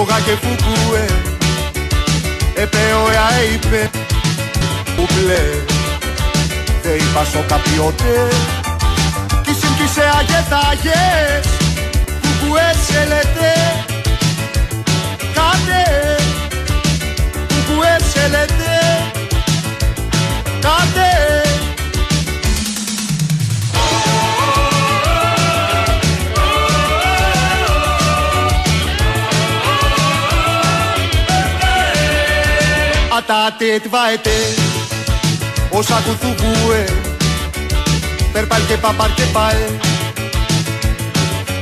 Oga ke fukue, epe oya eipe, uble, te ipaso kapiote, kisim kise agetages, fukue selete, kate, fukue selete, kate. Ατάτε τβαετέ, όσα κουθουκούε, περπαλ και παπαρ και παλ,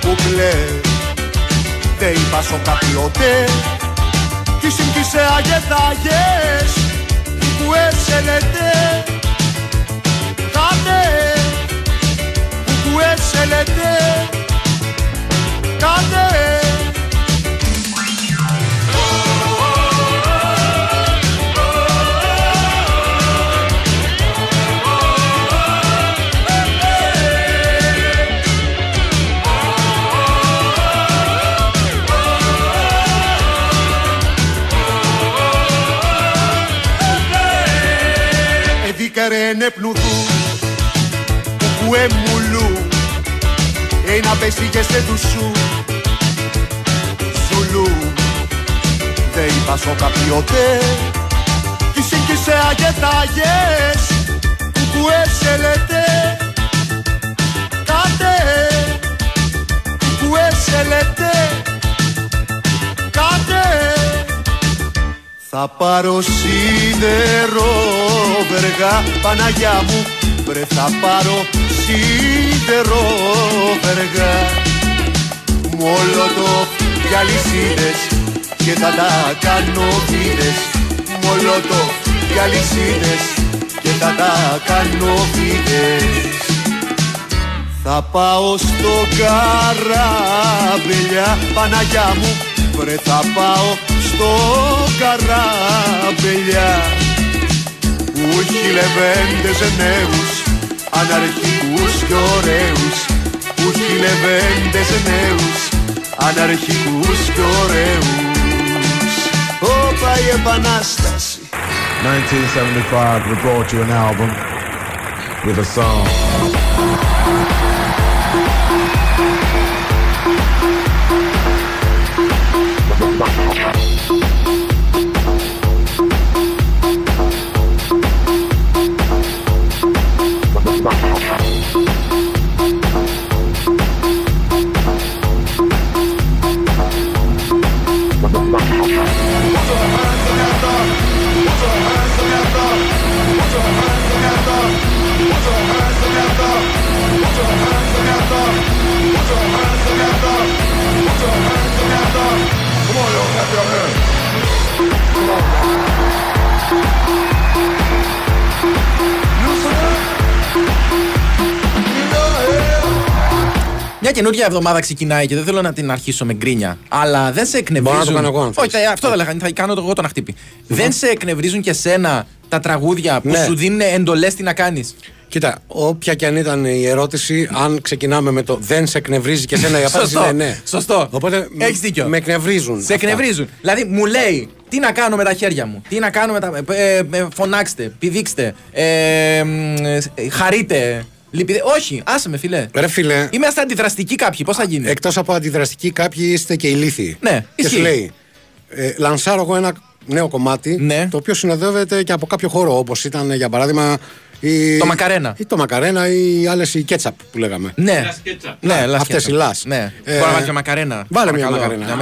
κουπλέ, τε είπα σο καπιωτέ, κισιν κισε αγεθαγές, κουκουέσελετε, κάτε, κουκουέσελετε, κάτε. Καρένε πνουδού, κουκουέ μουλού, ένα πεσίγε σε δουσού, ζουλού, δε είπα σο καπιωτέ, κισήκησε αγεταγές, κουκουέ σελετέ, κάτε, κουκουέ σελετέ, κάτε. Θα πάρω σίδερο, βεργά, Παναγιά μου, βρε θα πάρω σίδερο, βεργά. Μολοτοφ κι αλυσίδες και θα τα κάνω φίδες. Μολοτοφ κι αλυσίδες και θα τα κάνω φίδες. Θα πάω στο καράβιλια, Παναγιά μου, βρε θα πάω στο καράβελιά που έχει λεβέντες νέους, αναρχικούς κι ωραίους, που έχει λεβέντες νέους, αναρχικούς κι ωραίους. Όπα η επανάσταση. 1975 we brought you an album with a song. Μια καινούργια εβδομάδα ξεκινάει και δεν θέλω να την αρχίσω με γκρίνια. Αλλά δεν σε εκνευρίζουν. Μπορώ να το κάνω εγώ. Όχι, αυτό δεν λέγανε. Θα κάνω εγώ τον Ακτύπη. Δεν σε εκνευρίζουν και σένα τα τραγούδια που σου δίνουν εντολές τι να κάνεις? Κοίτα, όποια και αν ήταν η ερώτηση, αν ξεκινάμε με το δεν σε εκνευρίζει και σένα, η απάντηση είναι ναι. Σωστό. Οπότε έχεις δίκιο. Με εκνευρίζουν. Σε εκνευρίζουν. Δηλαδή μου λέει τι να κάνω με τα χέρια μου, τι να κάνω με τα. Φωνάξτε, πηδήξτε, χαρείτε. Όχι, άσε με φιλέ. Ρε φιλέ. Είμαστε αντιδραστικοί κάποιοι, πώς θα γίνει? Εκτός από αντιδραστικοί κάποιοι είστε και ηλίθιοι. Ναι, και σου λέει, λανσάρω εγώ ένα νέο κομμάτι, ναι, το οποίο συνοδεύεται και από κάποιο χώρο, όπως ήταν για παράδειγμα το μακαρένα. Ή το μακαρένα ή άλλες οι κέτσαπ που λέγαμε. Ναι, ναι, αυτές οι λας. Ναι. Μπορεί να βάλει και μακαρένα. Βάλε μια μακαρένα.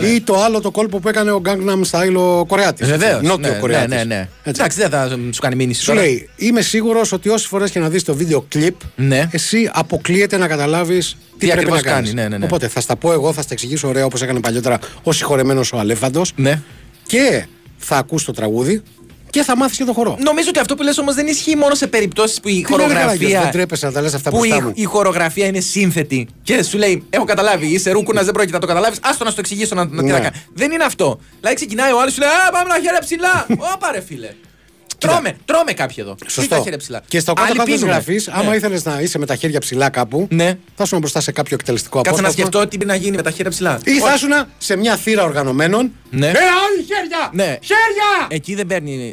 Ναι. Ή το άλλο το κόλπο που έκανε ο Gangnam Style ο Κορεάτης. Βεβαίως. Νότιο Κορεάτης. Ναι. Εντάξει, δεν θα σου κάνει μήνυση. Σου λέει, είμαι σίγουρος ότι όσες φορές και να δεις το βίντεο κλιπ, ναι, εσύ αποκλείεται να καταλάβεις τι πρέπει να κάνεις. Ναι. Οπότε θα στα πω εγώ, θα στα εξηγήσω ωραία όπως έκανε παλιότερα ο συγχωρεμένος ο Αλέφαντος. Και θα ακούς το τραγούδι. Και θα μάθεις και το χορό. Νομίζω ότι αυτό που λες όμως δεν ισχύει μόνο σε περιπτώσεις που η χορογραφία. Δεν τρέπεσαι να τα λες αυτά που λες. Που η χορογραφία είναι σύνθετη. Και σου λέει, έχω καταλάβει, είσαι ρούκουνας, δεν πρόκειται να το καταλάβεις. Άστο να σου το εξηγήσω τι να κάνει. Δεν είναι αυτό. Δηλαδή ξεκινάει ο άλλος, σου λέει, α, πάμε ένα χέρι ψηλά. Ωπα ρε φίλε. Τρώμε κάποιοι εδώ. Σωστά. Και στο κάτω-κάτω γραφή, άμα ήθελε να είσαι με τα χέρια ψηλά κάπου, θα ήσουν μπροστά σε κάποιο εκτελεστικό απόστασμα. Κάτσε να σκεφτώ τι να γίνει με τα χέρια ψηλά. Ή θα ήσουν σε μια θύρα οργανωμένων. Ναι. Έλα, όλοι χέρια! Ναι. Χέρια!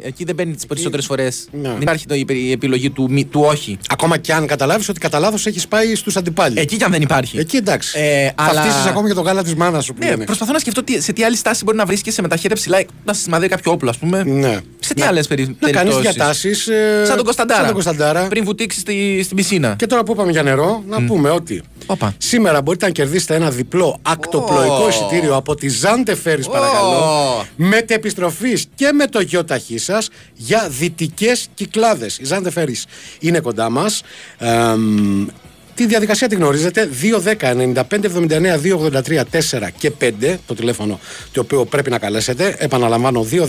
Εκεί δεν παίρνει τις περισσότερες φορές. Δεν υπάρχει η επιλογή του όχι. Ακόμα κι αν καταλάβει ότι κατά λάθος έχει πάει στου αντιπάλους. Εκεί κι αν δεν υπάρχει. Εκεί εντάξει. Θα φτύσεις ακόμα και το γάλα τη μάνα σου. Προσπαθώ να σκεφτώ σε τι άλλη στάση μπορεί να βρίσκεσαι με τα χέρια ψηλά, να σημαδεύει κάποιο όπλο, ας πούμε. Σε τι άλλες περιπτώσεις. Να κάνεις διατάσεις. Σαν τον Κωνσταντάρα. Πριν βουτήξεις στην πισίνα. Και τώρα που είπαμε για νερό, να πούμε ότι σήμερα μπορείτε να κερδίσετε ένα διπλό ακτοπλοϊκό εισιτήριο από τη Ζάντε Φέρις, παρακαλώ, μετεπιστροφής και με το γεωταχή σας για Δυτικές Κυκλάδες. Η Ζάντε Φέρις είναι κοντά μας. Τη διαδικασία τη γνωρίζετε, 210-95-79-283-4 και 5, το τηλέφωνο το οποίο πρέπει να καλέσετε. Επαναλαμβάνω, 210-95-79-283-4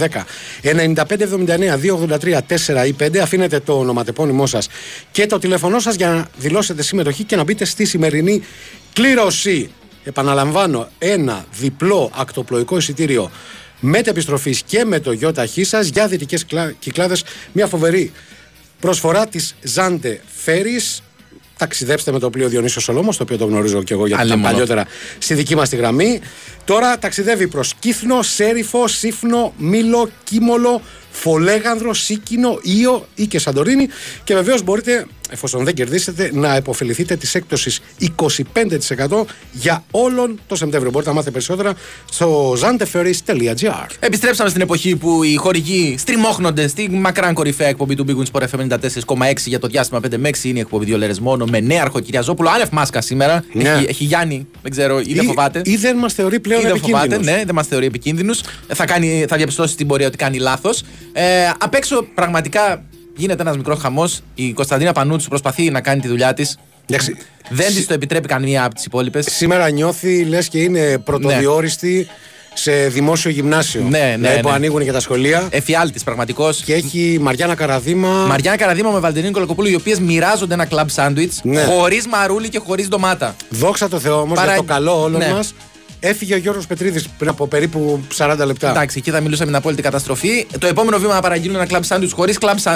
ή 5, αφήνετε το ονοματεπώνυμό σας και το τηλέφωνό σας για να δηλώσετε συμμετοχή και να μπείτε στη σημερινή κλήρωση. Επαναλαμβάνω, ένα διπλό ακτοπλοϊκό εισιτήριο μετεπιστροφής και με το γιοταχή σας για Δυτικές Κυκλάδες, μια φοβερή προσφορά της Ζάντε Φέρις. Ταξιδέψτε με το πλοίο Διονύσιο Σολόμος, το οποίο το γνωρίζω και εγώ γιατί ήταν παλιότερα στη δική μας τη γραμμή. Τώρα ταξιδεύει προς Κύθνο, Σέριφο, Σύφνο, Μήλο, Κίμολο, Φολέγανδρο, Σίκινο, Ήο ή και Σαντορίνη. Και βεβαίως μπορείτε, εφόσον δεν κερδίσετε, να επωφεληθείτε της έκπτωσης 25% για όλον το Σεπτέμβριο. Μπορείτε να μάθετε περισσότερα στο zanteferis.gr. Επιστρέψαμε στην εποχή που οι χορηγοί στριμώχνονται στη μακράν κορυφαία εκπομπή του Big Win Sport FM 94,6 για το διάστημα 5 με 6. Είναι η εκπομπή 2 λέρες μόνο με νέαρχο Κυριαζόπουλο. Άνευ μάσκα σήμερα. Ναι. Έχει Γιάννη, δεν ξέρω, ή δεν φοβάται. Ή δεν μας θεωρεί πλέον επικίνδυνους. Ναι, δεν μας θεωρεί επικίνδυνους. Θα διαπιστώσει την πορεία ότι κάνει λάθος. Απ' έξω πραγματικά γίνεται ένας μικρός χαμός. Η Κωνσταντίνα Πανούτσου προσπαθεί να κάνει τη δουλειά της. Δεν της το επιτρέπει καμία από τις υπόλοιπες. Σήμερα νιώθει λες και είναι πρωτοδιόριστη σε δημόσιο γυμνάσιο. Ναι. Που ανοίγουν και τα σχολεία. Εφιάλτης πραγματικός. Και έχει Μαριάννα Καραδίμα. Μαριάννα Καραδίμα με Βαλτινίνη Κολοκοπούλου, οι οποίες μοιράζονται ένα κλαμπ σάντουιτς. Χωρίς μαρούλι και χωρίς ντομάτα. Δόξα τω Θεώ όμως για το καλό όλων μας. Έφυγε ο Γιώργος Πετρίδης πριν από περίπου 40 λεπτά. Εντάξει, εκεί θα μιλούσαμε την απόλυτη καταστροφή. Το επόμενο βήμα να παραγγείλουν ένα κλαμπ σάντουιτς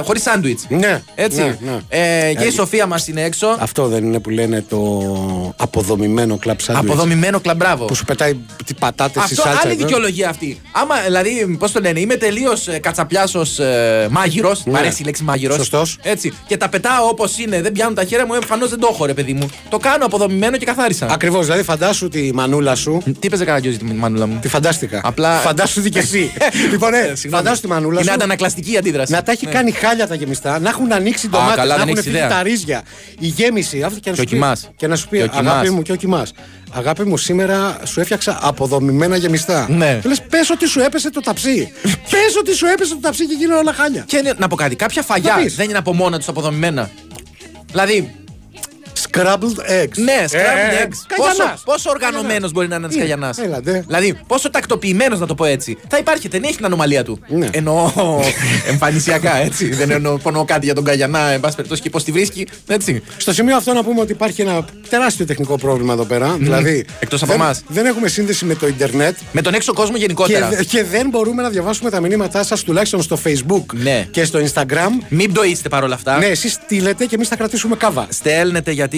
χωρίς σάντουιτς. Ναι. Έτσι. Και η Σοφία μας είναι έξω. Αυτό δεν είναι που λένε το αποδομημένο κλαμπ σάντουιτς. Αποδομημένο κλαμπ, μπράβο. Που σου πετάει τι πατάτες στη σάλτσα. Αυτό άλλη δικαιολογία αυτή. Άμα, δηλαδή, πώς το λένε, είμαι τελείως κατσαπιάσος μάγειρος. Μ' αρέσει η λέξη μάγειρος. Σωστός. Έτσι. Και τα πετάω όπως είναι, δεν πιάνουν τα χέρια μου, εμφανώς δεν το έχω, ρε παιδί μου. Το κάνω αποδομημένο και καθάρισα. Ακριβώς, δηλαδή φαντάσου τη μανούλα σου. Τι παίζει καραγκιόζη τη μανούλα μου. Τη φαντάστηκα. Απλά... Φαντάσου τη και εσύ. Λοιπόν, φαντάσου τη μανούλα σου. Είναι αντανακλαστική η αντίδραση. Να τα έχει κάνει χάλια τα γεμιστά, να έχουν ανοίξει ντομάτα, να έχουν φύγει τα ρύζια. Η γέμιση, αυτό και να σου πει. Και να σου πει, αγάπη μου, και όχι εμά. Αγάπη μου, σήμερα σου έφτιαξα αποδομημένα γεμιστά. Ναι. Λες, πες ότι σου έπεσε το ταψί. Πες ότι σου έπεσε το ταψί και γίνανε όλα χάλια. Και να πω κάτι, κάποια φαγιά δεν είναι από μόνα του αποδομημένα. Δηλαδή. Scrambled eggs. Ναι, scrambled eggs. Πόσο οργανωμένος μπορεί να είναι ένας καγιανάς. Δηλαδή, πόσο τακτοποιημένος, να το πω έτσι. Θα υπάρχει, δεν έχει την ανομαλία του. Ναι. Εννοώ εμφανισιακά, έτσι. Δεν εννοώ κάτι για τον καγιανά, εν πάση περιπτώσει, και πώς τη βρίσκει. Έτσι. Στο σημείο αυτό να πούμε ότι υπάρχει ένα τεράστιο τεχνικό πρόβλημα εδώ πέρα. Δηλαδή, εκτός από εμάς. Δεν έχουμε σύνδεση με το Ιντερνετ. Με τον έξω κόσμο γενικότερα. Και δεν μπορούμε να διαβάσουμε τα μηνύματά σας, τουλάχιστον στο Facebook και στο Instagram. Μην πτωείστε παρόλα αυτά. Ναι, εσείς στείλετε και εμείς θα κρατήσουμε κάβα. Στέλνετε γιατί.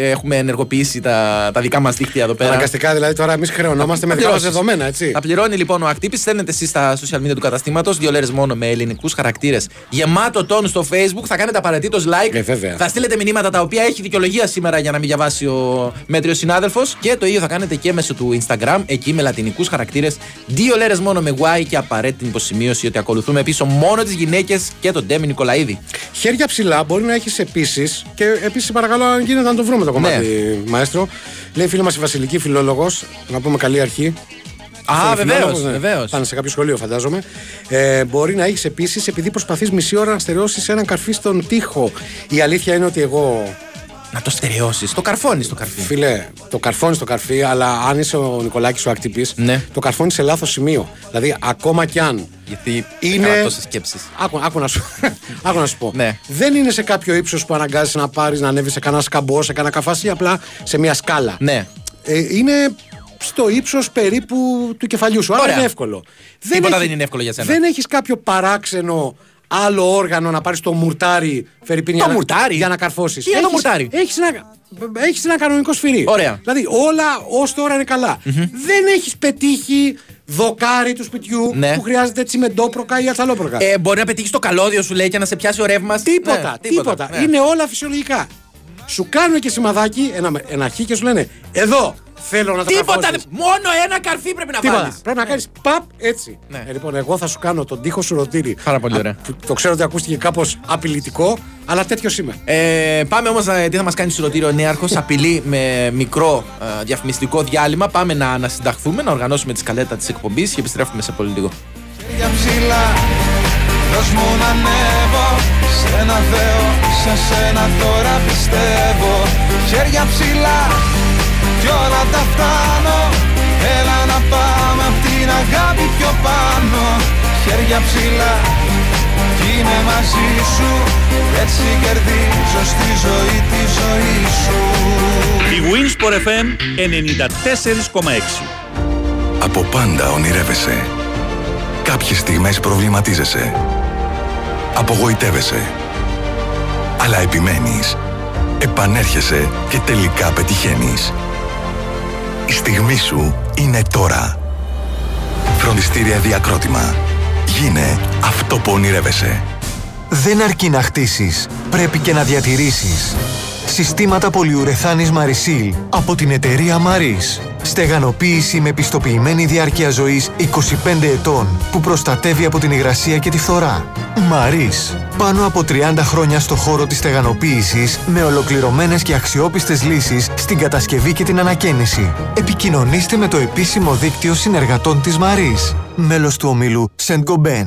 Έχουμε ενεργοποιήσει τα δικά μας δίκτυα εδώ πέρα. Αναγκαστικά δηλαδή τώρα εμείς χρεωνόμαστε με δικά μας δεδομένα, έτσι. Τα πληρώνει λοιπόν ο Ακτύπης. Στέλνετε εσείς στα social media του καταστήματος. 2 λέρες μόνο με ελληνικούς χαρακτήρες. Γεμάτο τόν στο Facebook. Θα κάνετε απαραίτητος like. Θα στείλετε μηνύματα τα οποία έχει δικαιολογία σήμερα για να μην διαβάσει ο μέτριος συνάδελφος. Και το ίδιο θα κάνετε και μέσω του Instagram. Εκεί με λατινικούς χαρακτήρες. 2 λέρες μόνο με Y και απαραίτητη υποσημείωση ότι ακολουθούμε πίσω μόνο τις γυναίκες και τον Ντέμι Νικολαίδη. Χέρια ψηλά μπορεί να έχεις επίσης. Και επίσης παρακαλώ να το βρούμε το κομμάτι, μαέστρο. Λέει φίλη μας η Βασιλική, φιλόλογος. Να πούμε καλή αρχή. Α, βεβαίως. Πάνε σε κάποιο σχολείο, φαντάζομαι. Μπορεί να έχεις επίσης, επειδή προσπαθείς μισή ώρα να στερεώσεις έναν καρφί στον τοίχο. Η αλήθεια είναι ότι εγώ. Να το στερεώσεις. Το καρφώνεις το καρφί. Φίλε, το καρφώνεις το καρφί, αλλά αν είσαι ο Νικολάκης ο Ακτύπης, το καρφώνεις σε λάθος σημείο. Δηλαδή, ακόμα κι αν. Γιατί είναι τόσες σκέψεις. Άκου να σου πω. Δεν είναι σε κάποιο ύψος που αναγκάζεις να πάρεις, να ανέβεις σε κανένα σκαμπό, σε κανένα καφάσι, απλά σε μια σκάλα. Είναι στο ύψος περίπου του κεφαλιού σου. Άρα είναι εύκολο. Τίποτα δεν είναι εύκολο για σένα. Δεν έχεις κάποιο παράξενο άλλο όργανο να πάρεις το μουρτάρι, Φερρυπίνη, για να καρφώσεις. Τι είναι το μουρτάρι? Έχεις ένα κανονικό σφυρί. Ωραία. Δηλαδή όλα ως τώρα είναι καλά. Mm-hmm. Δεν έχεις πετύχει δοκάρι του σπιτιού, ναι, που χρειάζεται τσιμεντόπροκα ή ατσαλόπροκα. Μπορεί να πετύχεις το καλώδιο σου, λέει, και να σε πιάσει ο ρεύμας. Τίποτα. Ναι. Είναι όλα φυσιολογικά. Σου κάνουν και σημαδάκι, ένα χ, και σου λένε εδώ. Θέλω να μόνο ένα καρφί πρέπει να βάλεις. Πρέπει να κάνεις παπ έτσι. Ναι. Λοιπόν, εγώ θα σου κάνω τον τοίχο σου ρωτήρι. Πάρα πολύ ωραία. Το ξέρω ότι ακούστηκε κάπως απειλητικό, αλλά τέτοιο είμαι. Πάμε όμως, τι θα μας κάνει σουρωτήριο ο νέαρχος. Απειλεί με μικρό διαφημιστικό διάλειμμα. Πάμε να συνταχθούμε, να οργανώσουμε τη σκαλέτα της εκπομπής και επιστρέφουμε σε πολύ λίγο. Δώσ' μου να ανέβω, σ' ένα Θεό, σε σένα τώρα πιστεύω. Χέρια ψηλά κι όλα τα φτάνω, έλα να πάμε απ' την αγάπη πιο πάνω. Χέρια ψηλά κι είμαι μαζί σου, έτσι κερδίζω στη ζωή τη ζωή σου. Η Winsport FM 94,6. Από πάντα ονειρεύεσαι. Κάποιες στιγμές προβληματίζεσαι, απογοητεύεσαι, αλλά επιμένεις, επανέρχεσαι και τελικά πετυχαίνεις. Η στιγμή σου είναι τώρα. Φροντιστήρια Διακρότημα. Γίνε αυτό που ονειρεύεσαι. Δεν αρκεί να χτίσεις, πρέπει και να διατηρήσεις. Συστήματα πολυουρεθάνης Marisil από την εταιρεία Maris. Στεγανοποίηση με πιστοποιημένη διάρκεια ζωής 25 ετών που προστατεύει από την υγρασία και τη φθορά. Maris. Πάνω από 30 χρόνια στο χώρο της στεγανοποίησης με ολοκληρωμένες και αξιόπιστες λύσεις στην κατασκευή και την ανακαίνιση. Επικοινωνήστε με το επίσημο δίκτυο συνεργατών της Maris. Μέλος του ομίλου Saint-Gobain.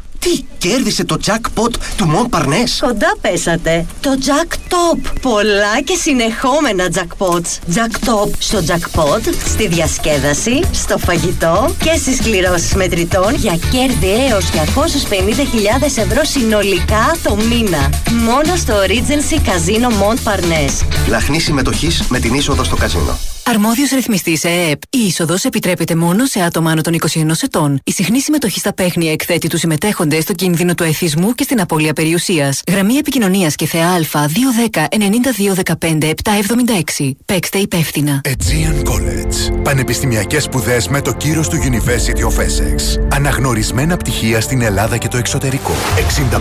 Τι, κέρδισε το jackpot του Montparnasse? Κοντά πέσατε. Το jack-top. Πολλά και συνεχόμενα jackpots. Jack-top στο jackpot, στη διασκέδαση, στο φαγητό και στις κληρώσεις μετρητών για κέρδη έως 250.000 ευρώ συνολικά το μήνα. Μόνο στο Regency Casino Montparnasse. Λαχνή συμμετοχής με την είσοδο στο καζίνο. Αρμόδιος ρυθμιστής ΕΕΠ. Η είσοδος επιτρέπεται μόνο σε άτομα άνω των 21 ετών. Η συχνή συμμετοχή στα παίχνια εκθέτει τους συμμετέχοντες στο κίνδυνο του εθισμού και στην απώλεια περιουσίας. Γραμμή επικοινωνίας και ΘΕΑ Α210-9215-776. Παίξτε υπεύθυνα. Aegean College. Πανεπιστημιακές σπουδές με το κύρος του University of Essex. Αναγνωρισμένα πτυχία στην Ελλάδα και το εξωτερικό. 65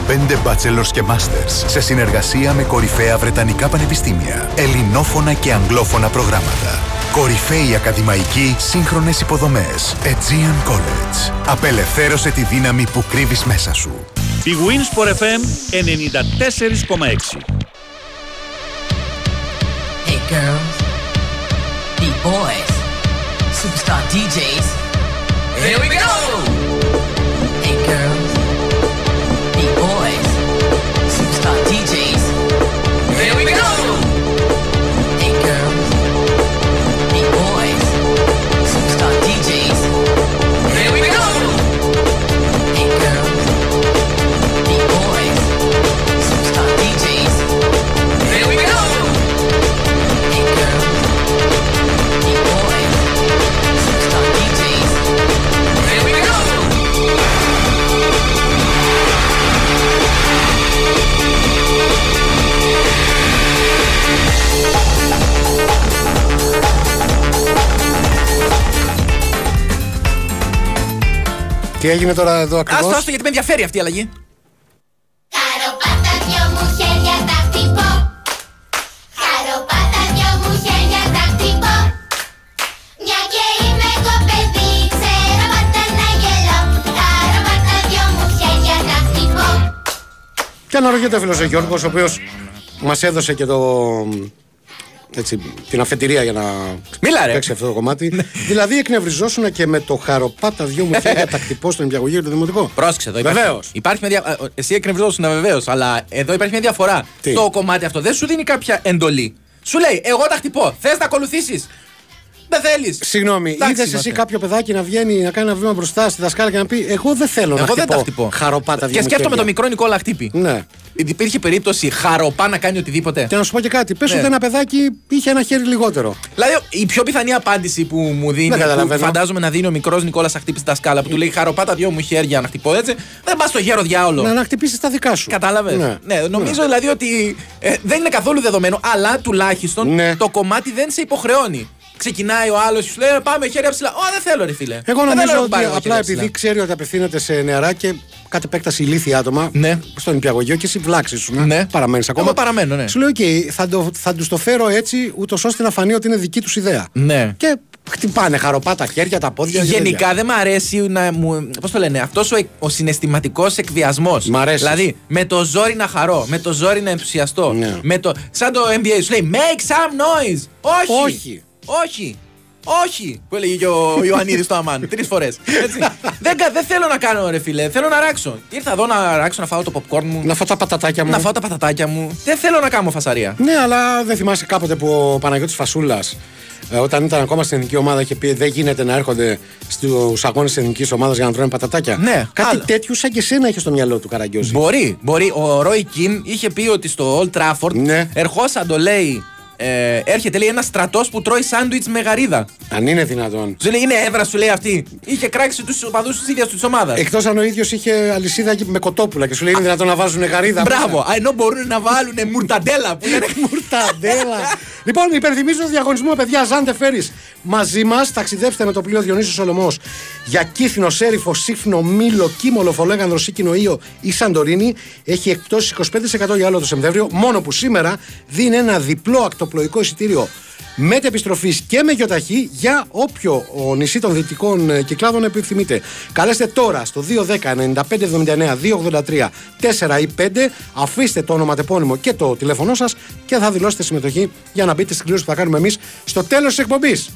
bachelors και masters. Σε συνεργασία με κορυφαία βρετανικά πανεπιστήμια. Ελληνόφωνα και αγγλόφωνα προγράμματα. Κορυφαίοι ακαδημαϊκοί, σύγχρονες υποδομές. Aegean College. Απελευθέρωσε τη δύναμη που κρύβεις μέσα σου. Η Winsport FM 94,6. Hey girls, the boys, superstar DJs. Here we go. Hey girls, the boys, superstar DJs. Here we go. Hey girls, the boys, superstar DJs. Here we go. Hey girls, the boys, superstar DJs. Here we go. Hey girls, the boys, superstar DJs. Here we go. Τι έγινε τώρα εδώ ακριβώς? Άστο, γιατί με ενδιαφέρει αυτή η αλλαγή. Χαροπάτα δυο μου χέρια τα χτυπώ. Χαροπάτα δυο μου χέρια τα χτυπώ. Μια και είμαι εγώ παιδί, ξέρω πάντα να γελώ. Χαροπάτα δυο μου χέρια τα χτυπώ. Και αναρωτιέται ο φίλος ο Γιώργος, ο οποίος μας έδωσε και το... έτσι, την αφετηρία για να παίξει αυτό το κομμάτι. Δηλαδή εκνευριζόσουν και με το χαροπάτα δυο μου χέρια τα χτυπώ στον υπηαγωγείο και το δημοτικό. Πρόσεξε εδώ. Βεβαίως. Εσύ εκνευριζόσουν βεβαίως, αλλά εδώ υπάρχει μια διαφορά. Τι? Το κομμάτι αυτό δεν σου δίνει κάποια εντολή. Σου λέει, εγώ τα χτυπώ. Θες να ακολουθήσεις? δεν θέλει. Συγγνώμη, είδε εσύ κάποιο παιδάκι να βγαίνει να κάνει ένα βήμα μπροστά στη δασκάλα και να πει: εγώ δεν θέλω να χτυπώ. Χαροπάτα βγαίνει. Και σκέφτομαι τον μικρό Νικόλα Ακτύπη. Ναι. Υπήρχε περίπτωση χαροπά να κάνει οτιδήποτε. Και να σου πω και κάτι. Πες ότι ένα παιδάκι είχε ένα χέρι λιγότερο. Δηλαδή, η πιο πιθανή απάντηση που μου δίνει, που φαντάζομαι να δίνει ο μικρό Νικόλα Ακτύπη στη δασκάλα, που του λέει: χαροπά τα δυο μου χέρια να χτυπώ έτσι. Δεν πα στο γέρο διάολο. Να χτυπήσει τα δικά σου. Κατάλαβε. Νομίζω δηλαδή ότι δεν είναι καθόλου δεδομένο, αλλά τουλάχιστον το κομμάτι δεν σε υποχρεώνει. Ξεκινάει ο άλλος και σου λέει: πάμε χέρια ψηλά. Ω, δεν θέλω, ρε φίλε. Εγώ νομίζω ότι απλά επειδή ξέρει ότι απευθύνεται σε νεαρά και κατ' επέκταση ηλίθια άτομα, ναι, στον νηπιαγωγείο και εσύ βλάξει σου. Ναι. Παραμένει ακόμα. Εγώ παραμένω, ναι. Σου λέει: okay, θα του το φέρω έτσι, ούτως ώστε να φανεί ότι είναι δική του ιδέα. Ναι. Και χτυπάνε χαροπά τα χέρια, τα πόδια. Γενικά δεν μ' αρέσει να μου. Πώς το λένε, αυτός ο συναισθηματικός εκβιασμός. Μ' αρέσει. Δηλαδή με το ζόρι να χαρώ, με το ζόρι να ενθουσιαστώ. Σαν το NBA σου λέει: make some noise! Όχι! Όχι! Όχι! Που έλεγε και ο Ιωαννίδης στο αμάν. 3 φορές. Δεν θέλω να κάνω, ρε φίλε. Θέλω να ράξω. Ήρθα εδώ να ράξω, να φάω το popcorn μου. Να φάω τα πατατάκια μου. Δεν θέλω να κάνω φασαρία. Ναι, αλλά δεν θυμάσαι κάποτε που ο Παναγιώτης Φασούλας, όταν ήταν ακόμα στην εθνική ομάδα, είχε πει: δεν γίνεται να έρχονται στους αγώνες της εθνικής ομάδας για να τρώνε πατατάκια. Ναι, κάτι τέτοιο σαν και εσένα είχε στο μυαλό του Καραγκιόζη. Μπορεί. Ο Ρόι Κιμ είχε πει ότι στο Old Trafford, ναι, ερχόσαν το λέει. Έρχεται, λέει, ένας στρατός που τρώει σάντουιτς με γαρίδα. Αν είναι δυνατόν. Του λέει: είναι έδρα, σου λέει αυτή. Είχε κράξει τους οπαδούς της ίδιας της ομάδας. Εκτός αν ο ίδιος είχε αλυσίδα με κοτόπουλα και σου λέει: είναι δυνατόν να βάζουν γαρίδα. Μπράβο, ενώ μπορούν να βάλουν μουρταντέλα. Που είναι μουρταντέλα. Λοιπόν, υπενθυμίζω το διαγωνισμό, παιδιά. Ζάντε Φέρις μαζί μας. Ταξιδέψτε με το πλοίο Διονύσιος Σολωμός για Κύθινο, Σέριφο, Σύφνο, Μήλο, Κίμολο, Φολέγανδρο, Σίκινο, Ήο ή Σαντορίνη. Έχει εκπτώσεις 25% για όλο το Σεπτέμβριο. Μόνο που σήμερα δίνει ένα διπλό ακτοπλοϊκό εισιτήριο μετεπιστροφής και με γιοταχή για όποιο νησί των Δυτικών Κυκλάδων επιθυμείτε. Καλέστε τώρα στο 210-9579-283-4 ή 5, αφήστε το ονοματεπώνυμο και το τηλέφωνό σας και θα δηλώσετε συμμετοχή για να μπείτε στην κλήρωση που θα κάνουμε εμείς στο τέλος της εκπομπής.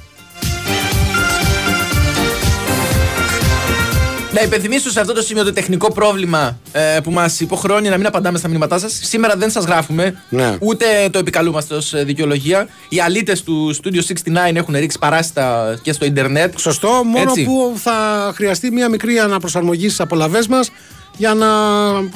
Να υπενθυμίσω σε αυτό το σημείο το τεχνικό πρόβλημα που μας υποχρεώνει να μην απαντάμε στα μηνύματά σας. Σήμερα δεν σας γράφουμε, ναι, ούτε το επικαλούμαστε ως δικαιολογία. Οι αλήτες του Studio 69 έχουν ρίξει παράσιτα και στο Ιντερνετ. Σωστό, μόνο έτσι, που θα χρειαστεί μια μικρή αναπροσαρμογή στις απολαβές μας για να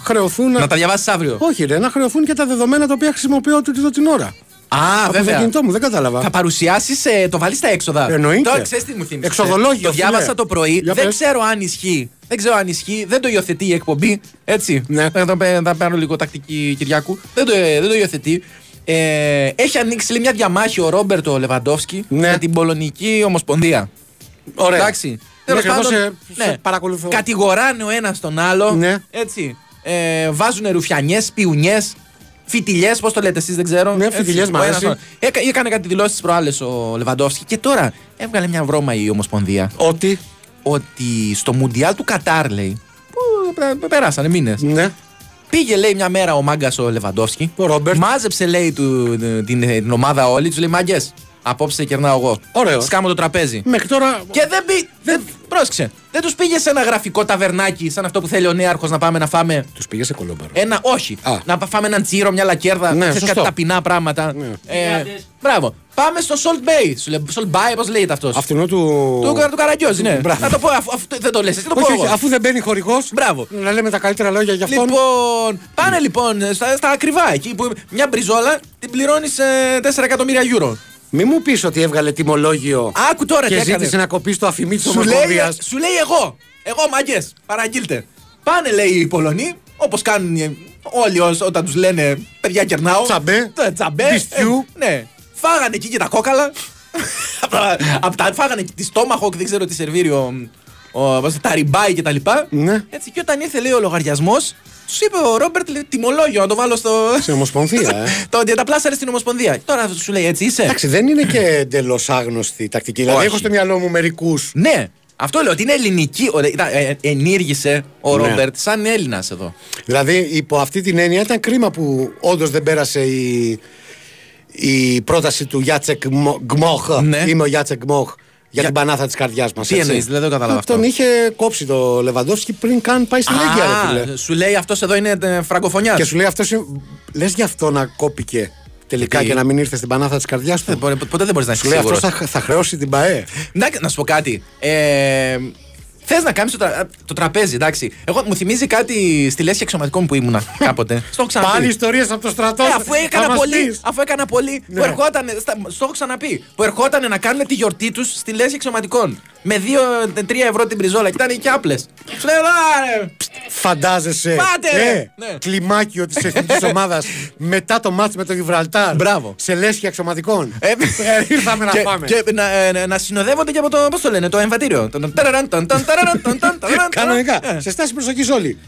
χρεωθούν. Να τα διαβάσεις αύριο. Όχι, ρε, να χρεωθούν και τα δεδομένα τα οποία χρησιμοποιώ την ώρα. Α, βέβαια. Το κινητό μου, δεν κατάλαβα. Θα παρουσιάσεις, το βάλεις στα έξοδα. Εννοείται. Τώρα ξέρεις τι μου θύμισε. Εξοδολόγιο. Το διάβασα το πρωί. Δεν ξέρω αν ισχύει. Δεν το υιοθετεί η εκπομπή. Έτσι. Ναι. Θα πάρω λίγο τακτική Κυριάκου. Δεν το υιοθετεί. Έχει ανοίξει, λέει, μια διαμάχη ο Ρόμπερτο Λεβαντόφσκι, ναι, με την Πολωνική Ομοσπονδία. Ωραία. Εντάξει. Τέλος πάντων, ναι, παρακολουθώ. Κατηγοράνε ο ένας τον άλλο. Ναι. Έτσι. Βάζουν ρουφιανιές, πιουνιές. Φιτιλιές, πώς το λέτε εσείς, δεν ξέρω. Ναι, φιτιλιές, μ' αρέσει. Έκανε κάτι δηλώσεις προάλλες ο Λεβαντόφσκι και τώρα έβγαλε μια βρώμα η Ομοσπονδία. Ότι στο Μουντιάλ του Κατάρ, λέει, που περάσανε μήνες. Ναι. Πήγε, λέει, μια μέρα ο μάγκας ο Λεβαντόφσκι. Ο Ρόμπερτ. Μάζεψε, λέει, την ομάδα όλη. Τους λέει: μάγκες, απόψε κερνάω εγώ. Ωραίο. Σκάμω το τραπέζι. Μέχρι τώρα. Και δεν πρόσεξε. Δεν τους πήγε σε ένα γραφικό ταβερνάκι σαν αυτό που θέλει ο νέαρχος να πάμε να φάμε. Τους πήγε σε κολόμπαρο. Όχι. Να φάμε έναν τσίρο, μια λακέρδα. Ναι, κάτι ταπεινά πράγματα. Ναι. Μπράβο. Πάμε στο Salt Bay. Salt Bay, πώς λέγεται αυτός. Αυτινό του Καραγκιόζη, ναι. Μπράβο. Να το πω. Δεν το λες. Το πω εγώ. Αφού δεν μπαίνει χορηγός. Μπράβο. Να λέμε τα καλύτερα λόγια για αυτόν. Λοιπόν. Πάνε λοιπόν στα ακριβά εκεί που μια μπριζόλα την πληρώνει 4 εκατομμύρια euro. Μη μου πεις ότι έβγαλε τιμολόγιο. Άκου τώρα και ζήτησε να κοπείς το αφημί της Ομοσπονδίας. Σου λέει: εγώ μάγκες, παραγγείλτε. Πάνε, λέει, οι Πολωνοί, όπως κάνουν όλοι όταν τους λένε: παιδιά, κερνάω. Τσαμπέ. Ναι. Φάγανε εκεί και τα κόκαλα. Φάγανε και τη στόμαχο και δεν ξέρω τι σερβίριο. Τα ριμπάι και τα λοιπά. Ναι. Έτσι, και όταν ήρθε, λέει, ο λογαριασμός, τους είπε ο Ρόμπερτ: τιμολόγιο, να το βάλω στην Ομοσπονδία. Το διαταπλάσαρε στην Ομοσπονδία. Τώρα σου λέει: έτσι είσαι. Εντάξει, δεν είναι και εντελώς άγνωστη η τακτική. Δηλαδή, έχω στο μυαλό μου μερικούς. Ναι, αυτό λέω ότι είναι ελληνική. Ενήργησε ο Ρόμπερτ σαν Έλληνας εδώ. Δηλαδή, υπό αυτή την έννοια, ήταν κρίμα που όντως δεν πέρασε η πρόταση του Γιάτσεκ Γκμόχ. Είμαι ο Γιάτσεκ Γκμόχ. Για την πανάθα της καρδιάς μας. Τι εννοείς, δεν το κατάλαβα αυτό. Τον είχε κόψει το Λεβαντόφσκι πριν καν πάει στην Αίγυπτο. Σου λέει: αυτός εδώ είναι φραγκοφωνιάς. Και σου λέει: αυτός. Λες γι' αυτό να κόπηκε. τελικά και να μην ήρθε στην πανάθα τη καρδιά του. Ποτέ δεν μπορεί να είσαι σίγουρος. Αυτό θα χρεώσει την ΠαΕ. Να σου πω κάτι. Θες να κάνεις το τραπέζι, εντάξει. Εγώ μου θυμίζει κάτι στη λέσχη αξιωματικών που ήμουνα κάποτε. Στο ξαναπεί. Πάλι ιστορίες από το στρατό. Αφού έκανα πολύ ναι. Στο έχω ξαναπεί. Που ερχόταν να κάνουν τη γιορτή τους στη λέσχη αξιωματικών. Με 2-3 ευρώ την πριζόλα. Και ήταν και άπλες. Φαντάζεσαι. Ναι. Κλιμάκιο της εθνικής ομάδας μετά το μάτς με το Γιβραλτάρ. Μπράβο. Σε λέσχη αξιωματικών. Ήρθαμε να πάμε. Και να συνοδεύονται και από το, πώς το λένε, το εμβατήριο. Κανονικά, σε στάση προσοχής όλοι.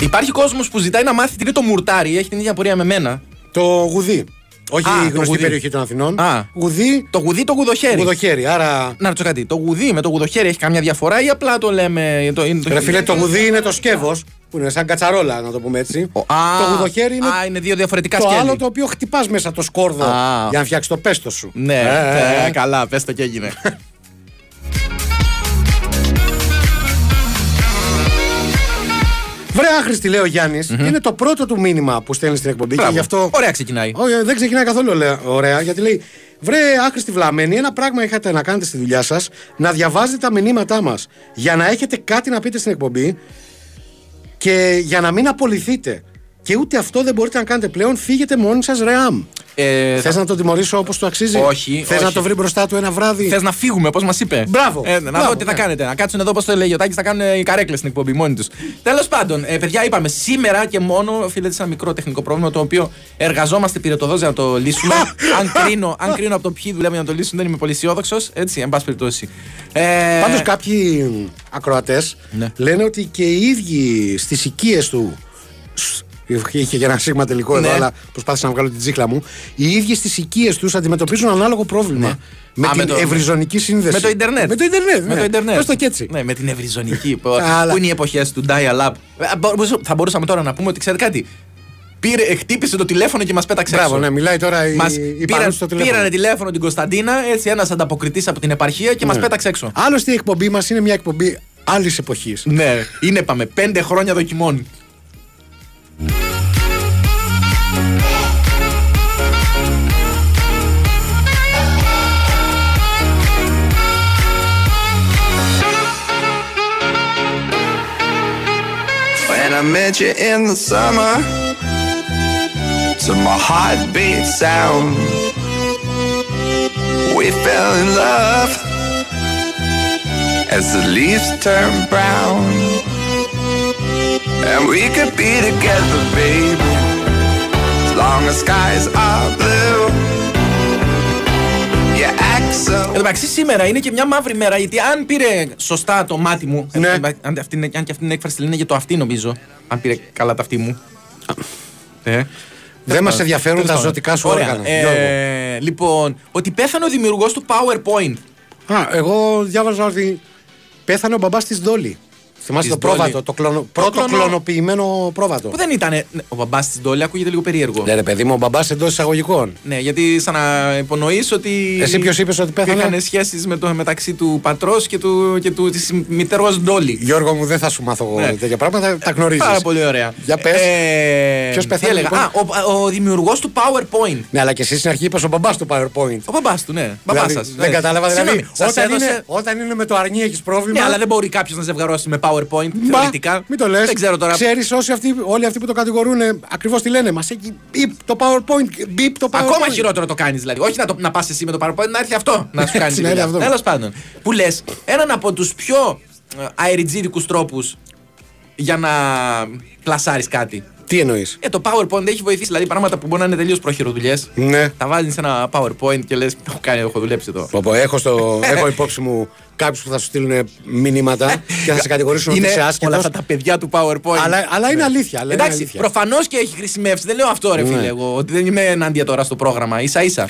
Υπάρχει κόσμος που ζητάει να μάθει τι είναι το Μουρτάρι, έχει την ίδια πορεία με μένα. Το γουδί. Όχι η γνωστή περιοχή των Αθηνών. Γουδί. Το γουδί, το γουδοχέρι. Γουδοχέρι, άρα. Να ρωτήσω κάτι. Το γουδί με το γουδοχέρι έχει καμιά διαφορά ή απλά το λέμε. Ρε φίλε, το γουδί είναι το σκεύος. Που είναι σαν κατσαρόλα, να το πούμε έτσι. Το γουδοχέρι είναι. Είναι δύο διαφορετικά σκέλη. Το άλλο το οποίο χτυπάς μέσα το σκόρδο για να φτιάξεις το πέστο σου. Ναι, καλά, πέστο και έγινε. Βρε άχρηστη, λέει ο Γιάννης, είναι το πρώτο του μήνυμα που στέλνει στην εκπομπή. Και γι' αυτό... Ωραία ξεκινάει. Δεν ξεκινάει καθόλου ωραία, γιατί λέει βρε άχρηστη βλαμμένη, ένα πράγμα είχατε να κάνετε στη δουλειά σας, να διαβάζετε τα μηνύματά μας. Για να έχετε κάτι να πείτε στην εκπομπή και για να μην απολυθείτε. Και ούτε αυτό δεν μπορείτε να κάνετε πλέον, φύγετε μόνοι σας ρε αμ. Θες να τον τιμωρήσω όπως του αξίζει? Όχι. Θες να το βρει μπροστά του ένα βράδυ? Θες να φύγουμε, όπως μας είπε? Μπράβο. Να δω τι θα κάνετε. Να κάτσουν εδώ, όπως το λέει ο Τάκης, θα κάνουν οι καρέκλες στην εκπομπή μόνοι τους. Τέλος πάντων, παιδιά, είπαμε σήμερα και μόνο οφείλεται σε ένα μικρό τεχνικό πρόβλημα το οποίο εργαζόμαστε πυρετοδός για να το λύσουμε. αν κρίνω από το ποιοι δουλεύουν για να το λύσουν, δεν είμαι πολύ αισιόδοξος. Έτσι, εν πάση περιπτώσει. Πάντως, κάποιοι ακροατές λένε ότι και οι ίδιοι στις οικίες του. Είχε και ένα σίγμα τελικό εδώ, αλλά προσπάθησα να βγάλω την τσίχλα μου. Οι ίδιοι στις οικίες τους αντιμετωπίζουν ανάλογο πρόβλημα. Ναι. Με την ευρυζωνική σύνδεση. Με το Ιντερνετ. Με το Ιντερνετ. Πες το και έτσι. Ναι, με την ευρυζωνική. Πού είναι οι εποχές του Dial-Up. Θα μπορούσαμε τώρα να πούμε ότι ξέρετε κάτι. Χτύπησε το τηλέφωνο και μας πέταξε. Μπράβο, ναι, μιλάει τώρα η παρούση στο τηλέφωνο. Πήρανε τηλέφωνο την Κωνσταντίνα, έτσι ένας ανταποκριτής από την επαρχία και μας πέταξε έξω. Άλλωστε η εκπομπή μας είναι μια εκπομπή άλλη εποχή. Ναι, είναι πάμε 5 χρόνια δοκιμών. I met you in the summer to my heartbeat sound. We fell in love as the leaves turn brown. And we could be together, baby, as long as skies are blue. Εν τω μεταξύ, σήμερα είναι και μια μαύρη μέρα, γιατί αν πήρε σωστά το μάτι μου. Ναι. Αν και αυτή την έκφραση τη λένε για το αυτή, νομίζω. Αν πήρε καλά τα αυτή μου. Δεν μας ενδιαφέρουν τα ζωτικά σου όργανα. Λοιπόν, ότι πέθανε ο δημιουργός του PowerPoint. Εγώ διάβαζα ότι πέθανε ο μπαμπάς της Ντόλι. Θυμάστε το πρόβατο, το πρώτο κλωνοποιημένο πρόβατο. Που δεν ήταν. Ο μπαμπάς της Ντόλη ακούγεται λίγο περίεργο. Ναι, ρε παιδί μου, ο μπαμπάς εντός εισαγωγικών. Ναι, γιατί σαν να υπονοείς ότι. Εσύ ποιος είπες ότι πέθανε? Είχαν σχέσεις μεταξύ του πατρός και της μητέρος Ντόλη. Γιώργο μου, δεν θα σου μάθω εγώ τέτοια πράγματα, τα γνωρίζεις. Πάρα πολύ ωραία. Για πες. Ποιος πέθανε? Ο δημιουργός του PowerPoint. Ναι, αλλά και εσύ στην αρχή είπες ο μπαμπάς του PowerPoint. Ο μπαμπάς του, ναι. Μπαμπάς σας. Δεν κατάλαβα δηλαδή. Όταν είναι με το αρνί έχει πρόβλημα. Ναι, αλλά δεν μπορεί κάποιο να ζευγαρώσει με PowerPoint, θεωρητικά. Μην το λες. Δεν ξέρω τώρα. Ξέρεις, όλοι αυτοί που το κατηγορούν ακριβώς τι λένε. Μας έχει μπιπ το PowerPoint. Ακόμα χειρότερο το κάνεις δηλαδή. Όχι να πας εσύ με το PowerPoint, να έρθει αυτό να σου κάνει. Τέλος πάντων. Που λες, έναν από τους πιο αεριτζίδικους τρόπους για να πλασάρεις κάτι. Τι εννοείς? Το PowerPoint έχει βοηθήσει. Δηλαδή πράγματα που μπορεί να είναι τελείως προχειροδουλειές. Ναι. Τα βάζεις σε ένα PowerPoint και λες: το έχω κάνει, έχω δουλέψει εδώ. Έχω υπόψη μου κάποιους που θα σου στείλουν μηνύματα και θα σε κατηγορήσουν ότι είσαι άσχετος. Όλα αυτά τα παιδιά του PowerPoint. Αλλά είναι αλήθεια. Εντάξει, προφανώς και έχει χρησιμεύσει. Δεν λέω αυτό, ρε φίλε. Εγώ ότι δεν είμαι ενάντια τώρα στο πρόγραμμα. Ίσα-ίσα.